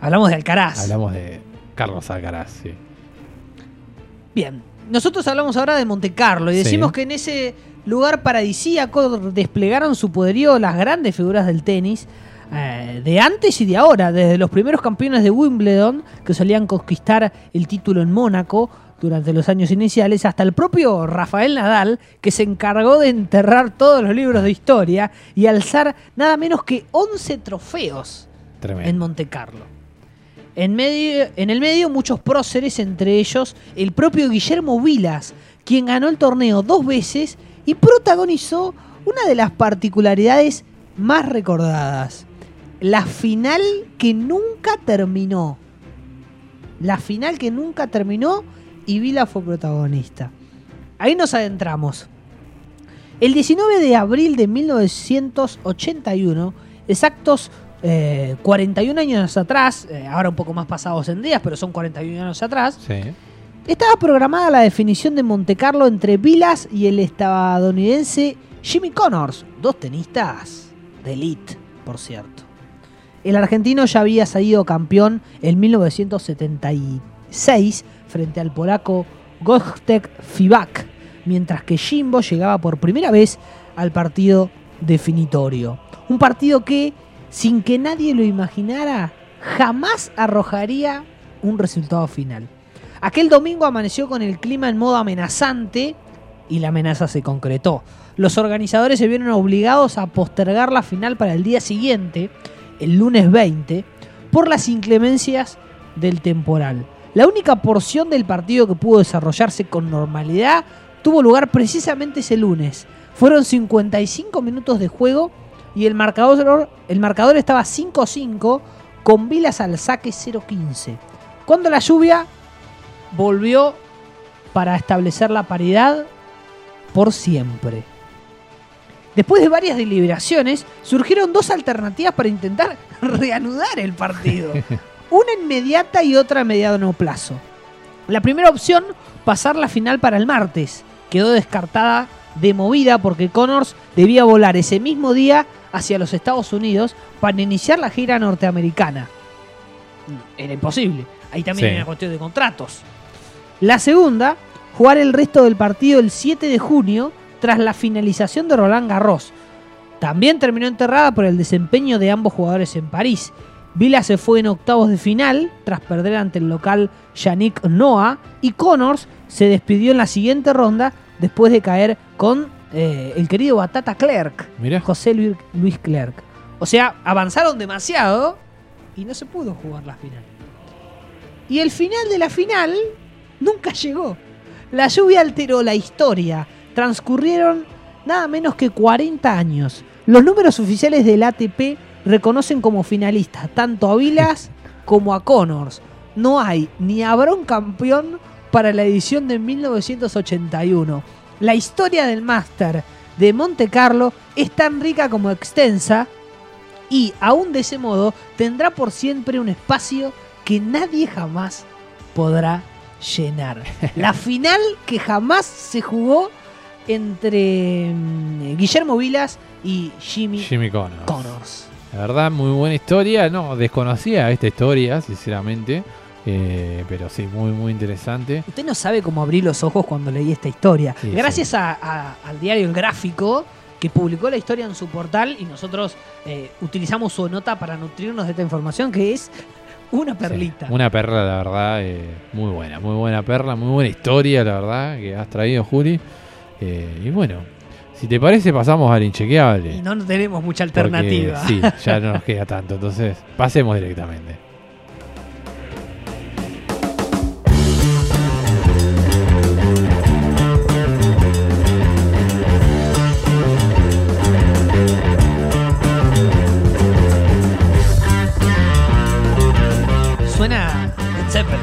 Hablamos de Alcaraz. Hablamos de Carlos Alcaraz, sí. Bien. Nosotros hablamos ahora de Monte Carlo y decimos sí. que en ese lugar paradisíaco desplegaron su poderío las grandes figuras del tenis eh, de antes y de ahora. Desde los primeros campeones de Wimbledon, que solían conquistar el título en Mónaco durante los años iniciales, hasta el propio Rafael Nadal, que se encargó de enterrar todos los libros de historia y alzar nada menos que once trofeos. Tremendo. En Monte Carlo. En, medio, en el medio, muchos próceres, entre ellos el propio Guillermo Vilas, quien ganó el torneo dos veces y protagonizó una de las particularidades más recordadas. La final que nunca terminó. La final que nunca terminó y Vilas fue protagonista. Ahí nos adentramos. El diecinueve de abril de mil novecientos ochenta y uno, exactos eh, cuarenta y un años atrás, eh, ahora un poco más pasados en días, pero son cuarenta y un años atrás, sí. Estaba programada la definición de Monte Carlo entre Vilas y el estadounidense Jimmy Connors, dos tenistas de elite, por cierto. El argentino ya había salido campeón en mil novecientos setenta y seis frente al polaco Wojtek Fibak, mientras que Jimbo llegaba por primera vez al partido definitorio. Un partido que, sin que nadie lo imaginara, jamás arrojaría un resultado final. Aquel domingo amaneció con el clima en modo amenazante y la amenaza se concretó. Los organizadores se vieron obligados a postergar la final para el día siguiente, el lunes veinte, por las inclemencias del temporal. La única porción del partido que pudo desarrollarse con normalidad tuvo lugar precisamente ese lunes. Fueron cincuenta y cinco minutos de juego y el marcador, el marcador estaba cinco a cinco con Vilas al saque cero quince. Cuando la lluvia volvió para establecer la paridad por siempre. Después de varias deliberaciones, surgieron dos alternativas para intentar reanudar el partido. Una inmediata y otra a mediano plazo. La primera opción, pasar la final para el martes, quedó descartada de movida porque Connors debía volar ese mismo día hacia los Estados Unidos para iniciar la gira norteamericana. Era imposible. Ahí también sí. Hay una cuestión de contratos. La segunda, jugar el resto del partido el siete de junio tras la finalización de Roland Garros. También terminó enterrada por el desempeño de ambos jugadores en París. Vilas se fue en octavos de final tras perder ante el local Yannick Noah y Connors se despidió en la siguiente ronda después de caer con eh, el querido Batata Clerc, Mirá. José Luis, Luis Clerc. O sea, avanzaron demasiado y no se pudo jugar la final. Y el final de la final nunca llegó. La lluvia alteró la historia. Transcurrieron nada menos que cuarenta años. Los números oficiales del A T P reconocen como finalistas tanto a Vilas como a Connors. No hay ni habrá un campeón para la edición de mil novecientos ochenta y uno. La historia del máster de Monte Carlo es tan rica como extensa y, aún de ese modo, tendrá por siempre un espacio que nadie jamás podrá llenar. La final que jamás se jugó entre Guillermo Vilas y Jimmy, Jimmy Connors. Connors. La verdad, muy buena historia. No, desconocía esta historia, sinceramente. Eh, pero sí, muy, muy interesante. Usted no sabe cómo abrí los ojos cuando leí esta historia. Sí, Gracias sí. A, a, al diario El Gráfico, que publicó la historia en su portal, y nosotros eh, utilizamos su nota para nutrirnos de esta información, que es una perlita. Sí, una perla, la verdad, eh, muy buena, muy buena perla, muy buena historia, la verdad, que has traído, Juli. Eh, y bueno, si te parece, pasamos al inchequeable. Y no tenemos mucha alternativa. Porque, sí, ya no nos queda tanto, entonces pasemos directamente. Suena Led Zeppelin.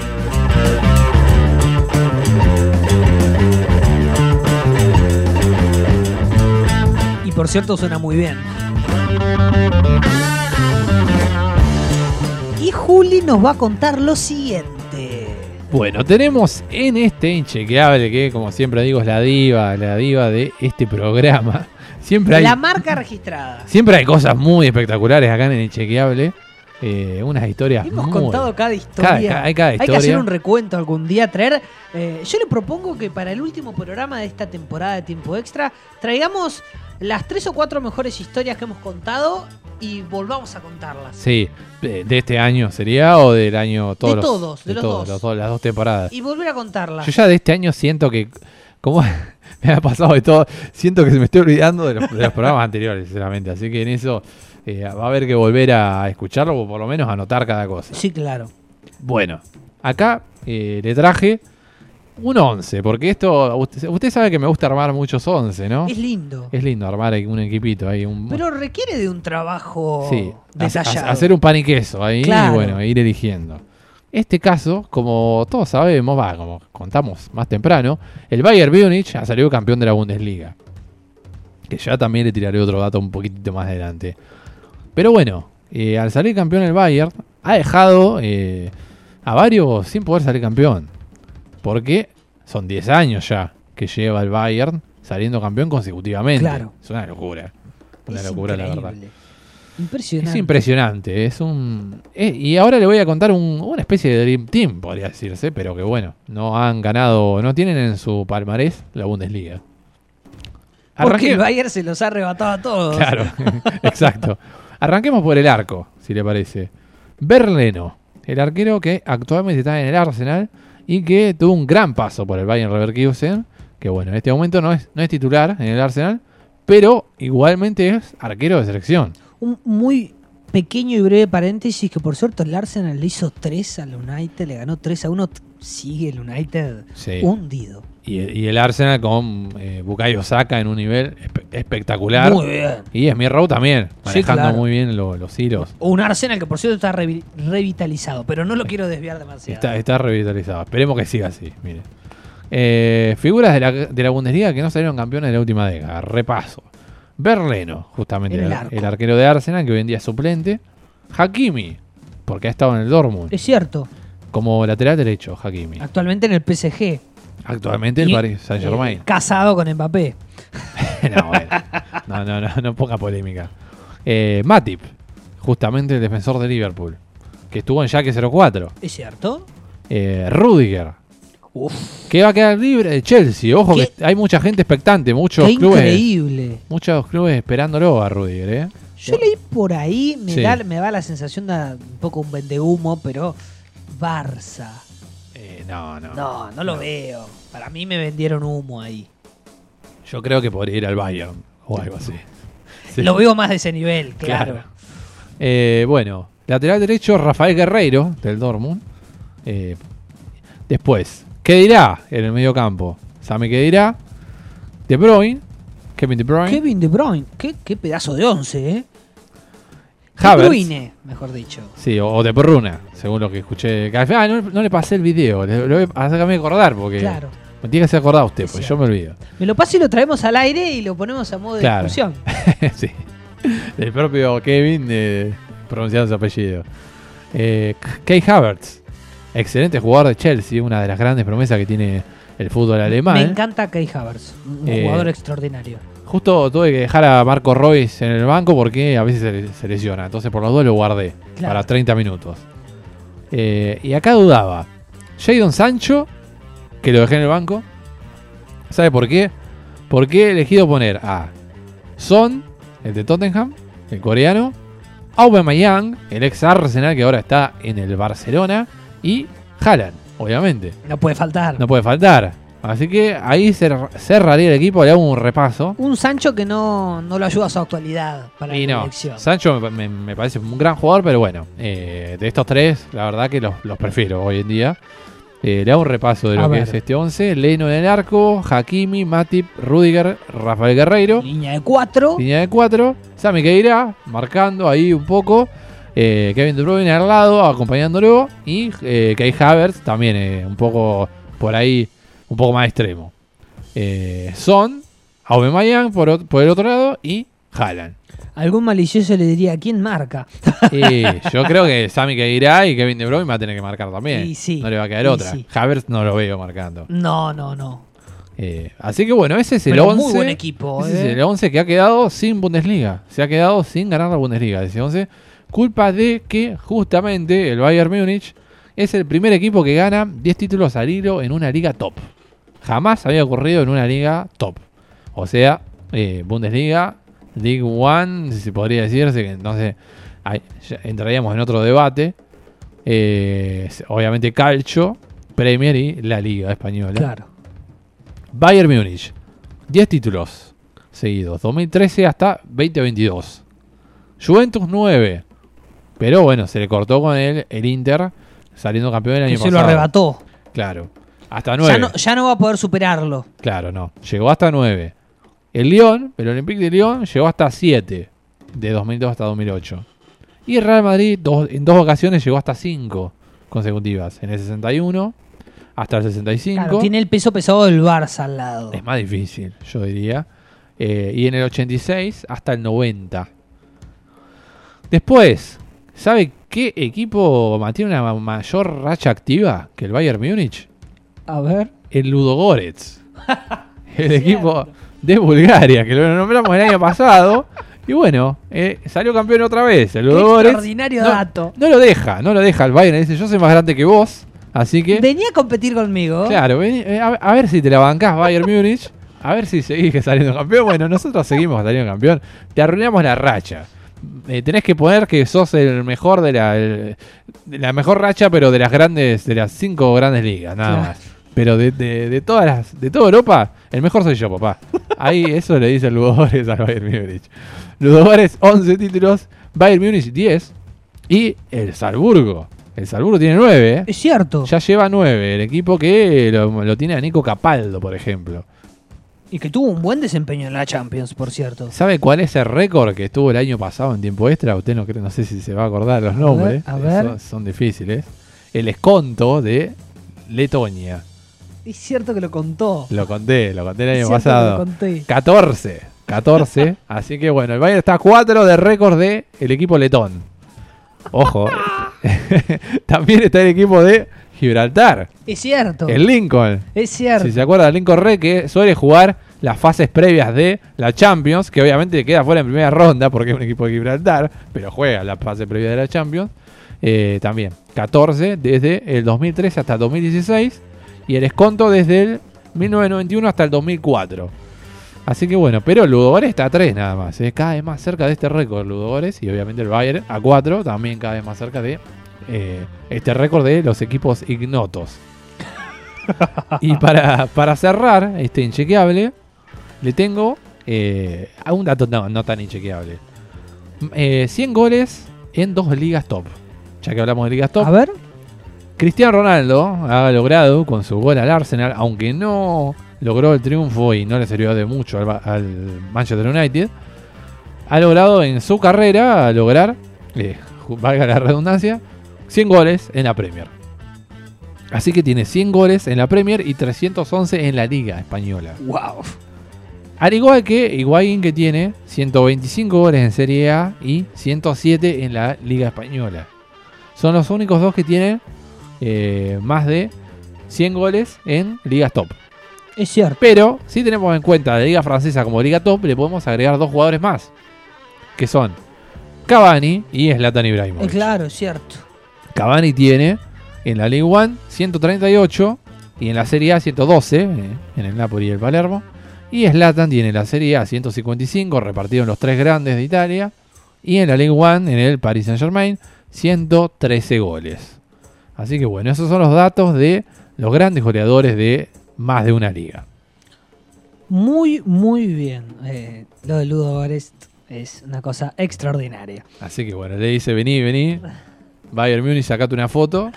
Y por cierto, suena muy bien. Juli nos va a contar lo siguiente. Bueno, tenemos en este Inchequeable, que como siempre digo es la diva, la diva de este programa. Siempre hay, la marca registrada. Siempre hay cosas muy espectaculares acá en el Inchequeable. Eh, unas historias Hemos muy... contado cada historia. Cada, cada, hay, cada historia. Hay que hacer un recuento algún día, traer... Eh, yo le propongo que para el último programa de esta temporada de Tiempo Extra traigamos las tres o cuatro mejores historias que hemos contado y volvamos a contarlas. Sí, de, de este año sería o del año... Todos, de todos, de, de los todos, dos. Los, las dos temporadas. Y volver a contarlas. Yo ya de este año siento que... como me ha pasado de todo, siento que se me estoy olvidando de los, de los programas anteriores, sinceramente. Así que en eso... Eh, va a haber que volver a escucharlo o por lo menos anotar cada cosa. Sí, claro. Bueno, acá eh, le traje un once, porque esto... Usted, usted sabe que me gusta armar muchos once, ¿no? Es lindo. Es lindo armar un equipito ahí. Un, Pero requiere de un trabajo sí, detallado. A, a, hacer un pan y queso ahí claro. Y bueno, ir eligiendo. Este caso, como todos sabemos, va, como contamos más temprano, el Bayern Múnich ya salió campeón de la Bundesliga. Que ya también le tiraré otro dato un poquitito más adelante. Pero bueno, eh, al salir campeón el Bayern ha dejado eh, a varios sin poder salir campeón. Porque son diez años ya que lleva el Bayern saliendo campeón consecutivamente. Claro. Es una locura. Una es locura, increíble. La verdad. Impresionante. Es impresionante. Es un, eh, y ahora le voy a contar un, una especie de Dream Team, podría decirse. Pero que bueno, no han ganado, no tienen en su palmarés la Bundesliga. Porque Arranque... el Bayern se los ha arrebatado a todos. Claro, exacto. Arranquemos por el arco, si le parece. Berleno, el arquero que actualmente está en el Arsenal y que tuvo un gran paso por el Bayern Leverkusen, que bueno, en este momento no es, no es titular en el Arsenal, pero igualmente es arquero de selección. Un muy pequeño y breve paréntesis, que por suerte el Arsenal le hizo tres al United, le ganó tres a uno, sigue el United sí. hundido. Y, y el Arsenal con eh, Bukayo Saka en un nivel espe- espectacular. Muy bien. Y Smith Rowe también, manejando sí, claro. muy bien lo, los hilos. Un Arsenal que por cierto está re- revitalizado, pero no lo quiero desviar demasiado. Está, está revitalizado, esperemos que siga así. Mire. Eh, figuras de la, de la Bundesliga que no salieron campeones de la última década. Repaso. Berleno, justamente el, el, el arquero de Arsenal, que hoy en día es suplente. Hakimi, porque ha estado en el Dortmund. Es cierto. Como lateral derecho, Hakimi. Actualmente en el P S G. Actualmente el Paris Saint-Germain. Eh, casado con Mbappé. no, bueno, no, no, no, no, poca polémica. Eh, Matip, justamente el defensor de Liverpool, que estuvo en Jaque cero cuatro. Es cierto. Eh, Rudiger, Uf. que va a quedar libre de Chelsea. Ojo, ¿Qué? que hay mucha gente expectante, muchos Qué clubes. Increíble. Muchos clubes esperándolo a Rudiger, ¿eh? Yo leí por ahí, me, sí. da, me da la sensación de un poco un vendehumo, pero Barça. No, no. No, no lo no. veo. Para mí me vendieron humo ahí. Yo creo que podría ir al Bayern o algo así. Sí. Lo veo más de ese nivel, claro. claro. Eh, bueno, lateral derecho, Rafael Guerreiro, del Dortmund. Eh, después, ¿qué dirá en el mediocampo? Sami ¿qué dirá? De Bruyne, Kevin De Bruyne. Kevin De Bruyne, qué, qué pedazo de once, ¿eh? Havertz. De Bruyne, mejor dicho. Sí, o de Bruna, según lo que escuché. Ah, no, no le pasé el video. Lo voy a hacerme acordar porque claro. me tiene que hacer acordar usted, porque yo me olvido. Me lo paso y lo traemos al aire y lo ponemos a modo claro. de discusión. sí. El propio Kevin eh, pronunciando su apellido. Eh, Kai Havertz, excelente jugador de Chelsea, una de las grandes promesas que tiene el fútbol alemán. Me encanta Kai Havertz, un eh, jugador extraordinario. Justo tuve que dejar a Marco Royce en el banco porque a veces se lesiona. Entonces por los dos lo guardé claro. para treinta minutos. Eh, y acá dudaba. Jadon Sancho, que lo dejé en el banco. ¿Sabe por qué? Porque he elegido poner a Son, el de Tottenham, el coreano. Aubameyang, el ex Arsenal que ahora está en el Barcelona. Y Haaland, obviamente. No puede faltar. No puede faltar. Así que ahí cer- cerraría el equipo, le hago un repaso. Un Sancho que no, no lo ayuda a su actualidad para y la no, elección. Sancho me, me, me parece un gran jugador, pero bueno, eh, de estos tres, la verdad que los, los prefiero hoy en día. Eh, le hago un repaso de a lo ver. que es este once. Leno en el arco, Hakimi, Matip, Rudiger, Rafael Guerreiro. Línea de cuatro. Línea de cuatro. Sami Khedira, marcando ahí un poco. Eh, Kevin De Bruyne al lado, acompañándolo. Y eh, Kai Havertz también eh, un poco por ahí... Un poco más extremo. Eh, Son, Aubameyang por, por el otro lado y Haaland. algún malicioso le diría, ¿quién marca? Y yo creo que Sammy que irá y Kevin De Bruyne va a tener que marcar también. Y sí, no le va a quedar otra. Sí. Havertz no lo veo marcando. No, no, no. Eh, así que bueno, ese es el once. Muy buen equipo. Ese eh. es el once que ha quedado sin Bundesliga. Se ha quedado sin ganar la Bundesliga. Ese once, culpa de que justamente el Bayern Múnich es el primer equipo que gana diez títulos al hilo en una liga top. Jamás había ocurrido en una liga top. O sea, eh, Bundesliga, League One, si podría decirse, que entonces ahí entraríamos en otro debate. Eh, obviamente Calcio, Premier y la Liga Española. Claro. Bayern Múnich, diez títulos seguidos, dos mil trece hasta veinte veintidós. Juventus nueve, pero bueno, se le cortó con él el Inter, saliendo campeón el año pasado. Se lo arrebató. Claro, hasta nueve. Ya no, ya no va a poder superarlo. Claro, no, llegó hasta nueve. El Lyon, el Olympique de Lyon, llegó hasta siete, de dos mil dos hasta dos mil ocho. Y el Real Madrid dos, en dos ocasiones llegó hasta cinco consecutivas, en el sesenta y uno. Hasta el sesenta y cinco. Claro, tiene el peso pesado del Barça al lado. Es más difícil, yo diría. Eh, y en el ochenta y seis hasta el noventa. Después, ¿sabe qué equipo mantiene una mayor racha activa que el Bayern Múnich? A ver. El Ludogorets. El equipo de Bulgaria, que lo nombramos el año pasado. Y bueno, eh, salió campeón otra vez. El Ludogorets. Extraordinario no, dato. No lo deja, no lo deja el Bayern. Dice, yo soy más grande que vos. Así que, venía a competir conmigo. Claro, vení, a, a ver si te la bancás, Bayern Múnich. A ver si seguís saliendo campeón. Bueno, nosotros seguimos saliendo campeón. Te arruinamos la racha. Eh, tenés que poner que sos el mejor de la, el, de la mejor racha, pero de las grandes, de las cinco grandes ligas, nada claro. más. Pero de, de, de todas las, de toda Europa, el mejor soy yo, papá. Ahí eso le dice Ludogorets al Bayern Múnich. Ludogorets once títulos, Bayern Múnich diez y el Salzburgo. El Salzburgo tiene nueve. ¿eh? Es cierto. Ya lleva nueve. El equipo que lo, lo tiene a Nico Capaldo, por ejemplo. Y que tuvo un buen desempeño en la Champions, por cierto. ¿Sabe cuál es el récord que estuvo el año pasado en tiempo extra? Usted no cree, no sé si se va a acordar los nombres. A ver, a ver. Son, son difíciles. El esconto de Letonia. Es cierto que lo contó. Lo conté, lo conté el año pasado. Lo conté. catorce. catorce. Así que bueno, el Bayern está a cuatro de récord del equipo letón. Ojo. También está el equipo de Gibraltar. Es cierto. El Lincoln. Es cierto. Si se acuerdan, el Lincoln Re que suele jugar las fases previas de la Champions, que obviamente queda fuera en primera ronda porque es un equipo de Gibraltar, pero juega la fase previa de la Champions. Eh, también catorce desde el dos mil trece hasta el dos mil dieciséis y el Esconto desde el mil novecientos noventa y uno hasta el dos mil cuatro. Así que bueno, pero Ludogorets está a tres nada más, ¿eh? Cada vez más cerca de este récord Ludogorets y obviamente el Bayern a cuatro, también cada vez más cerca de eh, este récord de los equipos ignotos. Y para, para cerrar este inchequeable, le tengo eh, un dato no, no tan inchequeable. Eh, cien goles en dos ligas top, ya que hablamos de ligas top. A ver. Cristiano Ronaldo ha logrado con su gol al Arsenal, aunque no logró el triunfo y no le sirvió de mucho al, al Manchester United, ha logrado en su carrera lograr, eh, valga la redundancia, cien goles en la Premier. Así que tiene cien goles en la Premier y trescientos once en la Liga Española. ¡Wow! Al igual que Higuaín, que tiene ciento veinticinco goles en Serie A y ciento siete en la Liga Española. Son los únicos dos que tienen eh, más de cien goles en ligas top. Es cierto. Pero si tenemos en cuenta la Liga Francesa como Liga Top, le podemos agregar dos jugadores más, que son Cavani y Zlatan Ibrahimović. Claro, es cierto. Cavani tiene en la Liga One ciento treinta y ocho y en la Serie A ciento doce, eh, en el Napoli y el Palermo. Y Zlatan tiene en la Serie A ciento cincuenta y cinco, repartido en los tres grandes de Italia. Y en la Liga One, en el Paris Saint-Germain, ciento trece goles. Así que bueno, esos son los datos de los grandes goleadores de más de una liga. Muy, muy bien. Eh, lo de Ludogorets es una cosa extraordinaria. Así que bueno, le dice, vení, vení. Bayern Múnich, sacate una foto.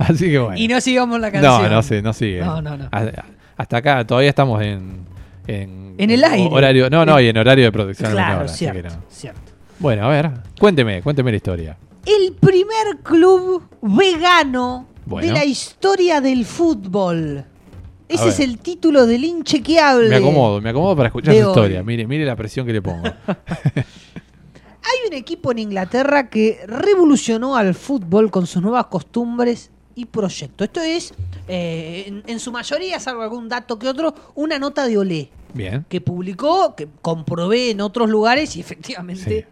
Así que bueno. Y no sigamos la canción. No, no sé, no sigue. No, no, no. Hasta acá todavía estamos en... En, en el aire. Horario, no, no, y en horario de protección. Claro, hora, cierto, no. cierto. Bueno, a ver, cuénteme, cuénteme la historia. El primer club vegano, bueno, de la historia del fútbol. Ese es el título del inchequeable. Me acomodo, me acomodo para escuchar su historia. Mire, mire la presión que le pongo. Hay un equipo en Inglaterra que revolucionó al fútbol con sus nuevas costumbres y proyectos. Esto es, eh, en, en su mayoría, salvo algún dato que otro, una nota de Olé. Bien. Que publicó, que comprobé en otros lugares y efectivamente... Sí.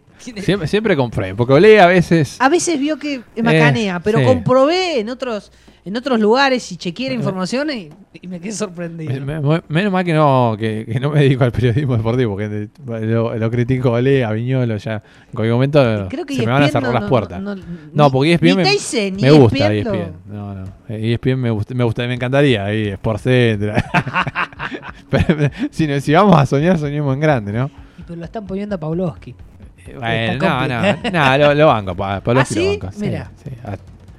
Siempre, siempre compré, porque Olé a veces... A veces vio que macanea, eh, pero sí. comprobé en otros en otros lugares y chequeé la información y, y me quedé sorprendido. Me, me, menos mal que no que, que no me dedico al periodismo deportivo, porque lo, lo critico a Olé, a Viñolo, ya en cualquier momento creo que se me van a cerrar no, las puertas. No, no, no porque E S P N me, Tyson, me gusta. E S P N, lo... no, no. E S P N me, gust, me gusta, me encantaría. Y Sport Center. Pero, si, si vamos a soñar, soñemos en grande, ¿no? Pero lo están poniendo a Pavlovsky. Bueno, no, no, no, lo, lo banco, pa, pa, ¿Ah, sí? lo banco. Sí, Mira. Sí,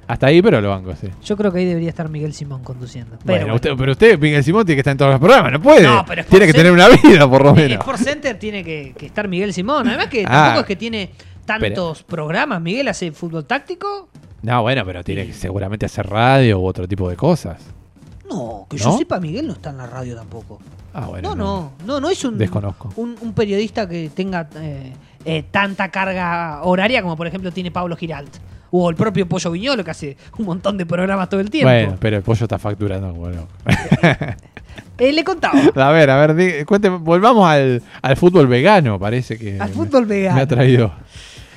hasta ahí, pero lo banco, sí. Yo creo que ahí debería estar Miguel Simón conduciendo. Pero bueno, bueno. Usted, pero usted, Miguel Simón, tiene que estar en todos los programas, no puede. No, pero tiene que tener una vida, por lo menos. Sport Center tiene que, que estar Miguel Simón. Además que ah, tampoco es que tiene tantos pero, programas. Miguel hace fútbol táctico. No, bueno, pero tiene que seguramente hacer radio u otro tipo de cosas. No, que ¿No? yo sepa, Miguel no está en la radio tampoco. Ah, bueno. No, no, no, no es un, desconozco. un, un periodista que tenga... Eh, Eh, tanta carga horaria como por ejemplo tiene Pablo Giralt o el propio Pollo Viñolo, que hace un montón de programas todo el tiempo. Bueno, pero el Pollo está facturando, bueno. eh, le contaba. A ver, a ver, di, cuente, volvamos al, al fútbol vegano, parece que al fútbol me, vegano. me ha traído.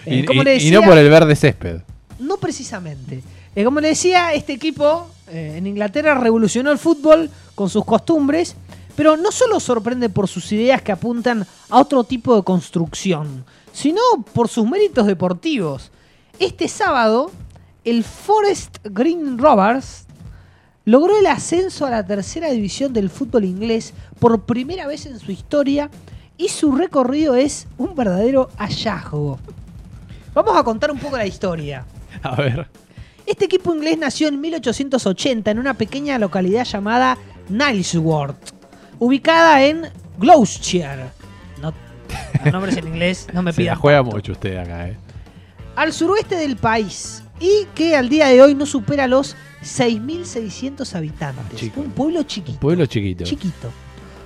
Eh, y, como y, le decía, y no por el verde césped. No precisamente. Eh, como le decía, este equipo eh, en Inglaterra revolucionó el fútbol con sus costumbres. Pero no solo sorprende por sus ideas que apuntan a otro tipo de construcción, sino por sus méritos deportivos. Este sábado, el Forest Green Rovers logró el ascenso a la tercera división del fútbol inglés por primera vez en su historia y su recorrido es un verdadero hallazgo. Vamos a contar un poco la historia. A ver. Este equipo inglés nació en mil ochocientos ochenta en una pequeña localidad llamada Nailsworth, ubicada en Gloucestershire. No, los nombres en inglés no me pidan. Se la juega tanto. Mucho usted acá, ¿eh? Al suroeste del país, y que al día de hoy no supera los seis mil seiscientos habitantes. Chico. Un pueblo chiquito. Un pueblo chiquito. Chiquito.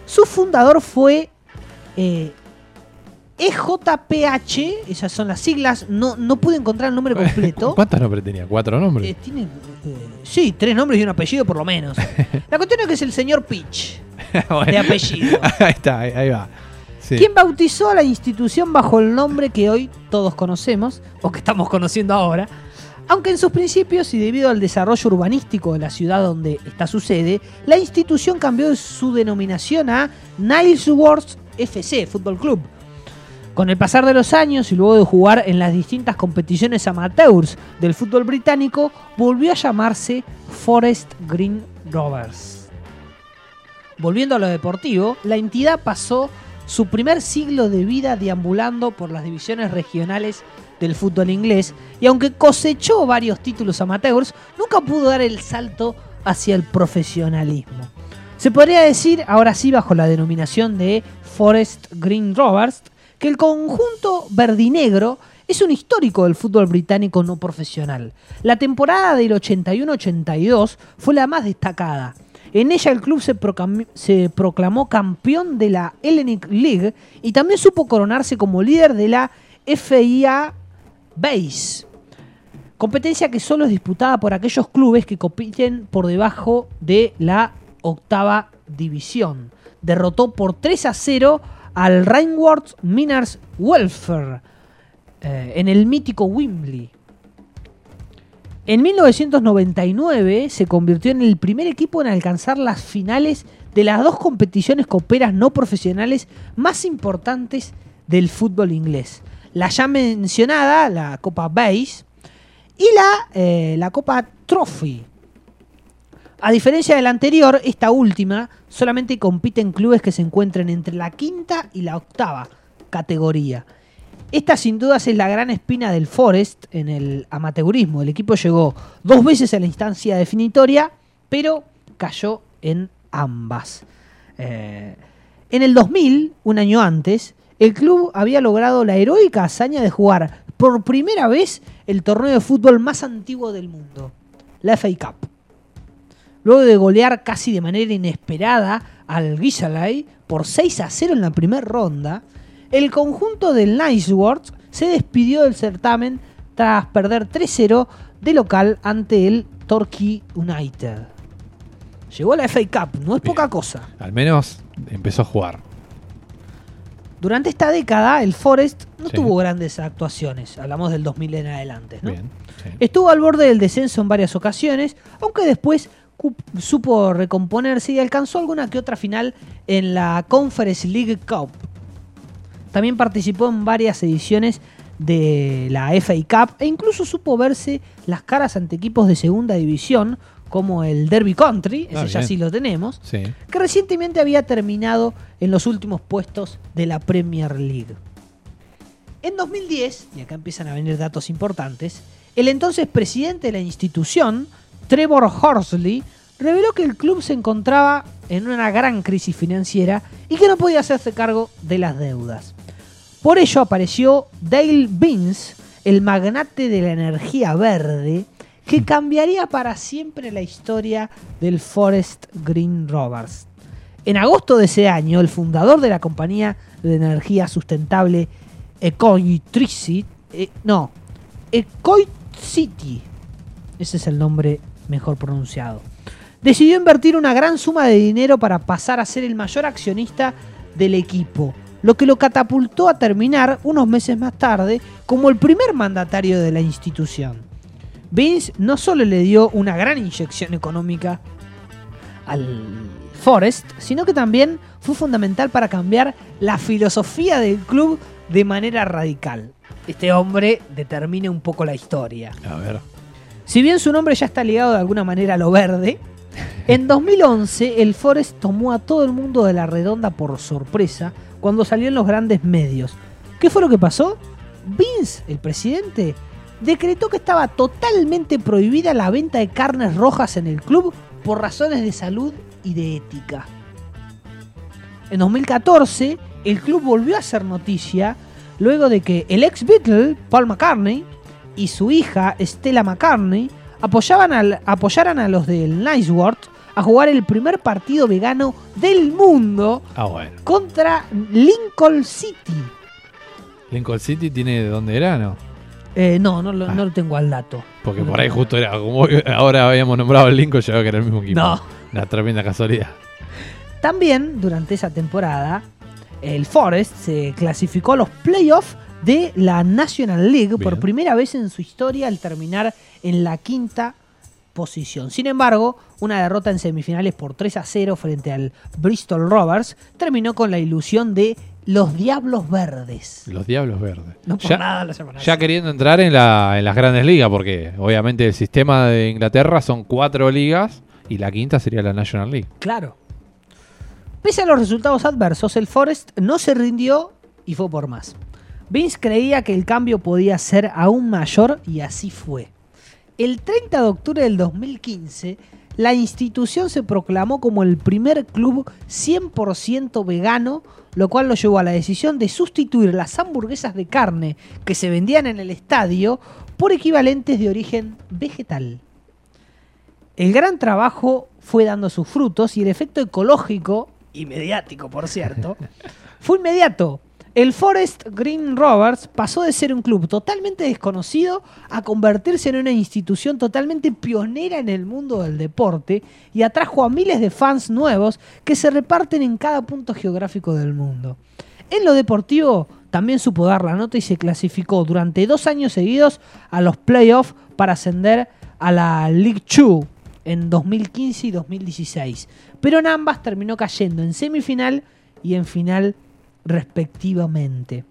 Su fundador fue eh, E J P H, esas son las siglas, no, no pude encontrar el nombre completo. ¿Cuántos nombres tenía? ¿Cuatro nombres? Eh, tiene, eh, sí, tres nombres y un apellido por lo menos. La cuestión es que es el señor Pitch. Bueno. De apellido. Ahí está, ahí, ahí va. Sí. Quien bautizó a la institución bajo el nombre que hoy todos conocemos, o que estamos conociendo ahora, aunque en sus principios y debido al desarrollo urbanístico de la ciudad donde está su sede, la institución cambió su denominación a Nailsworth F C, Fútbol Club. Con el pasar de los años y luego de jugar en las distintas competiciones amateurs del fútbol británico, volvió a llamarse Forest Green Rovers. Volviendo a lo deportivo, la entidad pasó su primer siglo de vida deambulando por las divisiones regionales del fútbol inglés y aunque cosechó varios títulos amateurs, nunca pudo dar el salto hacia el profesionalismo. Se podría decir, ahora sí bajo la denominación de Forest Green Rovers, que el conjunto verdinegro es un histórico del fútbol británico no profesional. La temporada del ochenta y uno ochenta y dos fue la más destacada. En ella el club se, procam- se proclamó campeón de la Hellenic League y también supo coronarse como líder de la F A Base, competencia que solo es disputada por aquellos clubes que compiten por debajo de la octava división. Derrotó por tres a cero al Rainworth Miners Welfare eh, en el mítico Wembley. En mil novecientos noventa y nueve se convirtió en el primer equipo en alcanzar las finales de las dos competiciones coperas no profesionales más importantes del fútbol inglés. La ya mencionada, la Copa Base, y la, eh, la Copa Trophy. A diferencia de la anterior, esta última solamente compite en clubes que se encuentren entre la quinta y la octava categoría. Esta sin dudas es la gran espina del Forest en el amateurismo. El equipo llegó dos veces a la instancia definitoria, pero cayó en ambas. Eh, en el dos mil, un año antes, el club había logrado la heroica hazaña de jugar por primera vez el torneo de fútbol más antiguo del mundo, la F A Cup. luego de golear casi de manera inesperada al Guisalay por seis a cero en la primera ronda, el conjunto del Nicewatch se despidió del certamen tras perder tres cero de local ante el Torquay United. Llegó a la F A Cup, no es bien, poca cosa. Al menos empezó a jugar. Durante esta década, el Forest no sí. tuvo grandes actuaciones. Hablamos del dos mil en adelante, ¿no? Bien, sí. Estuvo al borde del descenso en varias ocasiones, aunque después supo recomponerse y alcanzó alguna que otra final en la Conference League Cup. También participó en varias ediciones de la F A Cup e incluso supo verse las caras ante equipos de segunda división, como el Derby County, ese ah, ya sí lo tenemos, sí. que recientemente había terminado en los últimos puestos de la Premier League. En dos mil diez, y acá empiezan a venir datos importantes, el entonces presidente de la institución, Trevor Horsley, reveló que el club se encontraba en una gran crisis financiera y que no podía hacerse cargo de las deudas. Por ello apareció Dale Vince, el magnate de la energía verde, que cambiaría para siempre la historia del Forest Green Rovers. En agosto de ese año, el fundador de la compañía de energía sustentable Ecoitricity, eh, no, Ecoitricity, ese es el nombre mejor pronunciado, decidió invertir una gran suma de dinero para pasar a ser el mayor accionista del equipo, lo que lo catapultó a terminar unos meses más tarde como el primer mandatario de la institución. Vince no solo le dio una gran inyección económica al Forest, sino que también fue fundamental para cambiar la filosofía del club de manera radical. Este hombre determina un poco la historia. A ver. Si bien su nombre ya está ligado de alguna manera a lo verde, en dos mil once el Forest tomó a todo el mundo de la redonda por sorpresa cuando salió en los grandes medios. ¿Qué fue lo que pasó? Vince, el presidente, decretó que estaba totalmente prohibida la venta de carnes rojas en el club por razones de salud y de ética. En dos mil catorce, el club volvió a hacer noticia luego de que el ex Beatle, Paul McCartney, y su hija, Stella McCartney, apoyaban al, apoyaran a los del Nicewatch a jugar el primer partido vegano del mundo ah, bueno. contra Lincoln City. ¿Lincoln City tiene de dónde era, no? Eh, no, no, no, ah. no lo tengo al dato. Porque no por ahí justo era, como ahora habíamos nombrado al Lincoln, yo creo que era el mismo equipo. No. Una tremenda casualidad. También, durante esa temporada, el Forest se clasificó a los playoffs de la National League Bien. por primera vez en su historia al terminar en la quinta posición. Sin embargo, una derrota en semifinales por tres a cero frente al Bristol Rovers terminó con la ilusión de los Diablos Verdes. Los Diablos Verdes. No por ya, nada lo llaman así. Ya queriendo entrar en, la, en las grandes ligas, porque obviamente el sistema de Inglaterra son cuatro ligas y la quinta sería la National League. Claro. Pese a los resultados adversos, el Forest no se rindió y fue por más. Vince creía que el cambio podía ser aún mayor y así fue. El treinta de octubre del dos mil quince, la institución se proclamó como el primer club cien por ciento vegano, lo cual lo llevó a la decisión de sustituir las hamburguesas de carne que se vendían en el estadio por equivalentes de origen vegetal. El gran trabajo fue dando sus frutos y el efecto ecológico, y mediático por cierto, fue inmediato. El Forest Green Rovers pasó de ser un club totalmente desconocido a convertirse en una institución totalmente pionera en el mundo del deporte y atrajo a miles de fans nuevos que se reparten en cada punto geográfico del mundo. En lo deportivo también supo dar la nota y se clasificó durante dos años seguidos a los playoffs para ascender a la League Two en dos mil quince y dos mil dieciséis, pero en ambas terminó cayendo en semifinal y en final respectivamente.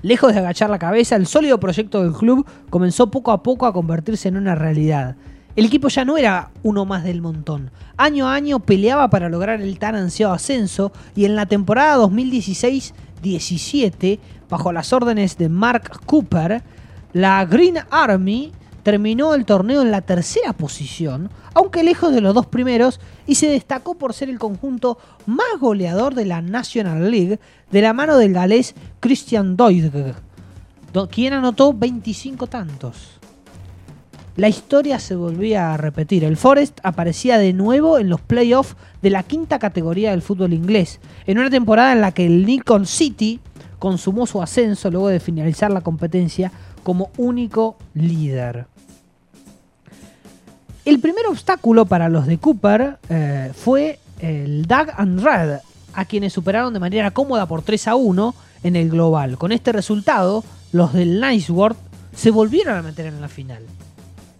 Lejos de agachar la cabeza, el sólido proyecto del club comenzó poco a poco a convertirse en una realidad. El equipo ya no era uno más del montón. Año a año peleaba para lograr el tan ansiado ascenso y en la temporada dos mil dieciséis diecisiete, bajo las órdenes de Mark Cooper, la Green Army terminó el torneo en la tercera posición, aunque lejos de los dos primeros, y se destacó por ser el conjunto más goleador de la National League, de la mano del galés Christian Doidge, quien anotó veinticinco tantos. la historia se volvía a repetir. El Forest aparecía de nuevo en los playoffs de la quinta categoría del fútbol inglés, en una temporada en la que el Lincoln City consumó su ascenso luego de finalizar la competencia como único líder. El primer obstáculo para los de Cooper eh, fue el Dag and Red, a quienes superaron de manera cómoda por tres a uno en el global. Con este resultado, los del Naisworth se volvieron a meter en la final.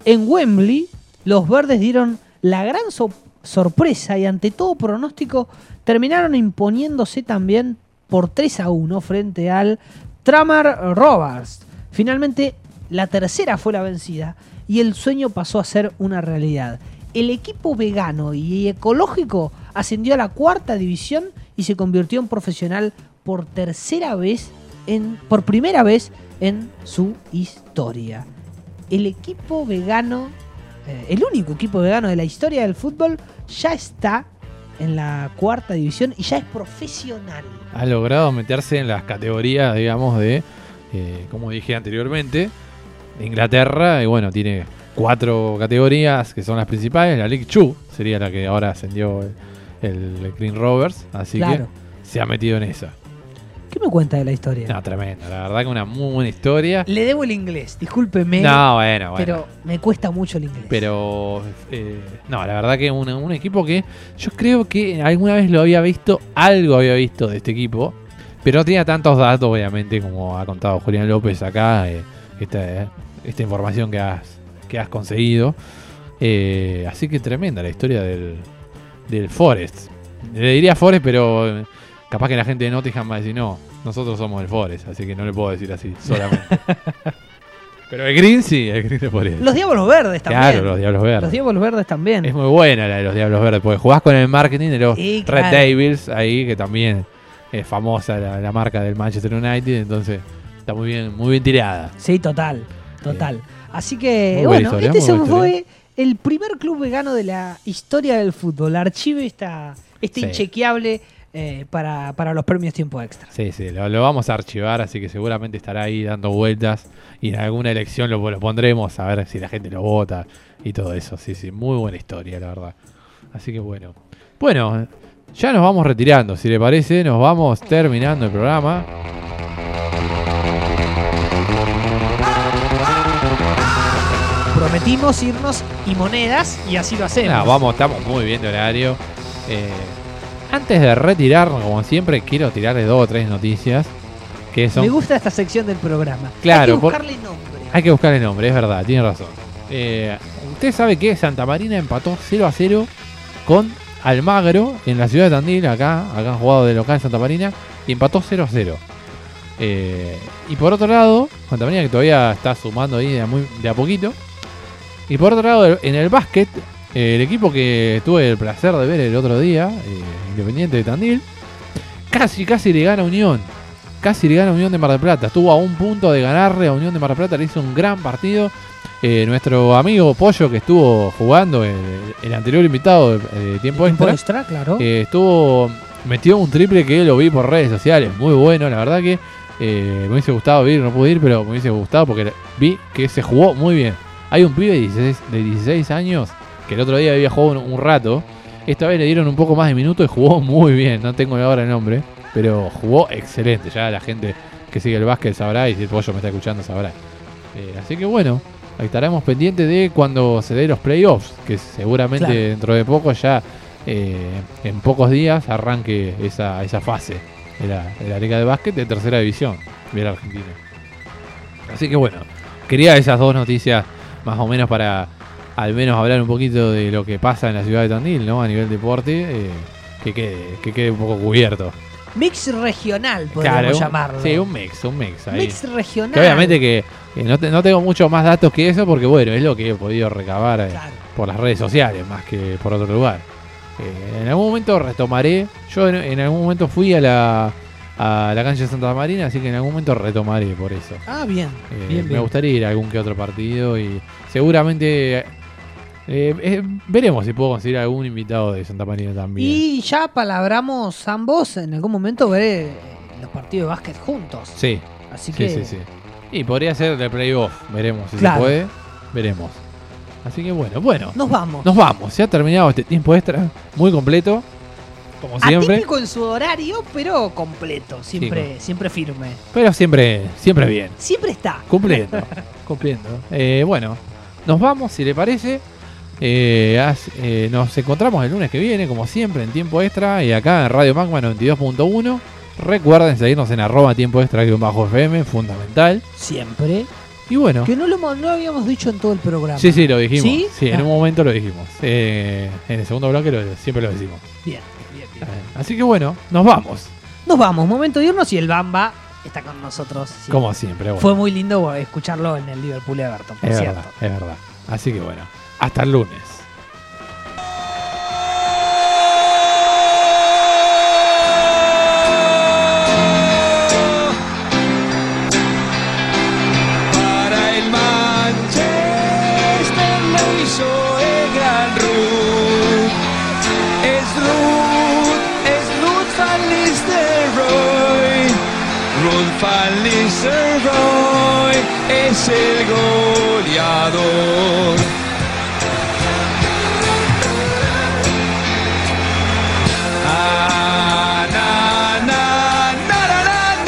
En Wembley, los verdes dieron la gran so- sorpresa y ante todo pronóstico terminaron imponiéndose también por tres a uno frente al Tranmere Rovers. Finalmente, la tercera fue la vencida y el sueño pasó a ser una realidad. El equipo vegano y ecológico ascendió a la cuarta división y se convirtió en profesional por tercera vez, en, por primera vez en su historia. El equipo vegano, eh, el único equipo vegano de la historia del fútbol, ya está en la cuarta división y ya es profesional. Ha logrado meterse en las categorías, digamos, de, eh, como dije anteriormente, de Inglaterra. Y bueno, tiene cuatro categorías que son las principales. La League Two sería la que ahora ascendió el, el Green Rovers. Así claro, que se ha metido en esa. ¿Qué me cuenta de la historia? No, tremendo. La verdad que una muy buena historia. Le debo el inglés, discúlpeme. No, bueno, bueno. Pero me cuesta mucho el inglés. Pero, eh, no, la verdad que un, un equipo que yo creo que alguna vez lo había visto, algo había visto de este equipo, pero no tenía tantos datos, obviamente, como ha contado Julián López acá, eh, esta, eh, esta información que has, que has conseguido. Eh, así que tremenda la historia del, del Forest. Le diría Forest, pero... capaz que la gente de Nottingham va a decir, no, nosotros somos el Forest, así que no le puedo decir así, solamente. Pero el Green sí, el Green le podría decir. Los Diablos Verdes también. Claro, los Diablos Verdes. Los Diablos Verdes también. Es muy buena la de los Diablos Verdes, porque jugás con el marketing de los y, Red claro. Devils, ahí que también es famosa la, la marca del Manchester United, entonces está muy bien, muy bien tirada. Sí, total, total. Eh, así que, bueno, historia, este se fue el primer club vegano de la historia del fútbol. Archive esta, este sí. inchequeable... Eh, para, para los premios tiempo extra. Sí, sí, lo, lo vamos a archivar, así que seguramente estará ahí dando vueltas y en alguna elección lo, lo pondremos a ver si la gente lo vota y todo eso. Sí, sí, muy buena historia, la verdad. Así que bueno. Bueno, ya nos vamos retirando, si le parece, nos vamos terminando el programa. Prometimos irnos y monedas y así lo hacemos. No, vamos, estamos muy bien de horario. Eh... Antes de retirarnos, como siempre, quiero tirarle dos o tres noticias que son... Me gusta esta sección del programa. Claro, hay que buscarle por... nombre. Hay que buscarle nombre, es verdad, tiene razón. Eh, usted sabe que Santa Marina empató cero a cero con Almagro en la ciudad de Tandil, acá, acá han jugado de local en Santa Marina, y empató cero a cero. Eh, y por otro lado, Santa Marina que todavía está sumando ahí de a, muy, de a poquito. Y por otro lado, en el básquet... El equipo que tuve el placer de ver el otro día, eh, Independiente de Tandil, casi, casi le gana a Unión. Casi le gana a Unión de Mar del Plata. Estuvo a un punto de ganarle a Unión de Mar del Plata. Le hizo un gran partido. Eh, nuestro amigo Pollo, que estuvo jugando, el, el anterior invitado de eh, Tiempo Extra, extra claro. eh, estuvo metió un triple que lo vi por redes sociales. Muy bueno, la verdad que eh, me hubiese gustado ir, no pude ir, pero me hubiese gustado porque vi que se jugó muy bien. Hay un pibe de dieciséis, de dieciséis años que el otro día había jugado un, un rato. Esta vez le dieron un poco más de minutos y jugó muy bien. No tengo ahora el nombre, pero jugó excelente. Ya la gente que sigue el básquet sabrá, y si el Pollo me está escuchando sabrá. Eh, así que bueno, estaremos pendientes de cuando se den los playoffs, que seguramente claro. dentro de poco ya, eh, en pocos días, arranque esa, esa fase de la, de la liga de básquet de tercera división de la Argentina. Así que bueno, quería esas dos noticias más o menos para... al menos hablar un poquito de lo que pasa en la ciudad de Tandil, ¿no? A nivel deporte, eh, que, quede, que quede un poco cubierto. Mix regional, podríamos claro, un, llamarlo. Sí, un mix, un mix. Ahí. Mix regional. Que obviamente que, que no, te, no tengo muchos más datos que eso, porque bueno, es lo que he podido recabar eh, claro. por las redes sociales, más que por otro lugar. Eh, en algún momento retomaré, yo en, en algún momento fui a la, a la cancha de Santa Marina, así que en algún momento retomaré por eso. Ah, bien. Eh, bien me bien. gustaría ir a algún que otro partido y seguramente... Eh, eh, veremos si puedo conseguir algún invitado de Santa Marina también. Y ya palabramos ambos, en algún momento veré los partidos de básquet juntos. Sí, así sí, que... sí, sí. Y podría ser el playoff, veremos si claro. se puede. Veremos. Así que bueno, bueno. Nos vamos. Nos vamos. Se ha terminado este tiempo extra. Muy completo. Como siempre. Atípico en su horario, pero completo. Siempre, sí, siempre firme. Pero siempre, siempre bien. Siempre está. Cumpliendo. Cumpliendo. Eh, bueno, nos vamos, si le parece. Eh, as, eh, nos encontramos el lunes que viene, como siempre, en tiempo extra. Y acá en Radio Magma noventa y dos punto uno. Recuerden seguirnos en arroba tiempo extra que un bajo F M, fundamental. Siempre. Y bueno. Que no lo no habíamos dicho en todo el programa. Sí, sí, lo dijimos. Sí, sí ah. en un momento lo dijimos. Eh, en el segundo bloque lo, siempre lo decimos. Bien, bien, bien. Así que bueno, nos vamos. Nos vamos, momento de irnos y el Bamba está con nosotros. Siempre. Como siempre. Bueno. Fue muy lindo escucharlo en el Liverpool Everton, por es cierto. Verdad, es verdad. Así que bueno, hasta el lunes. Van Nistelrooy es el goleador. Ah, na, na, na, na, na,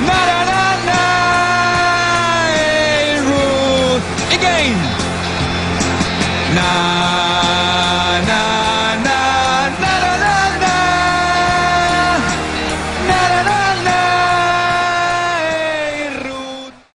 na, na, na, na, na, el Ruud again. Na.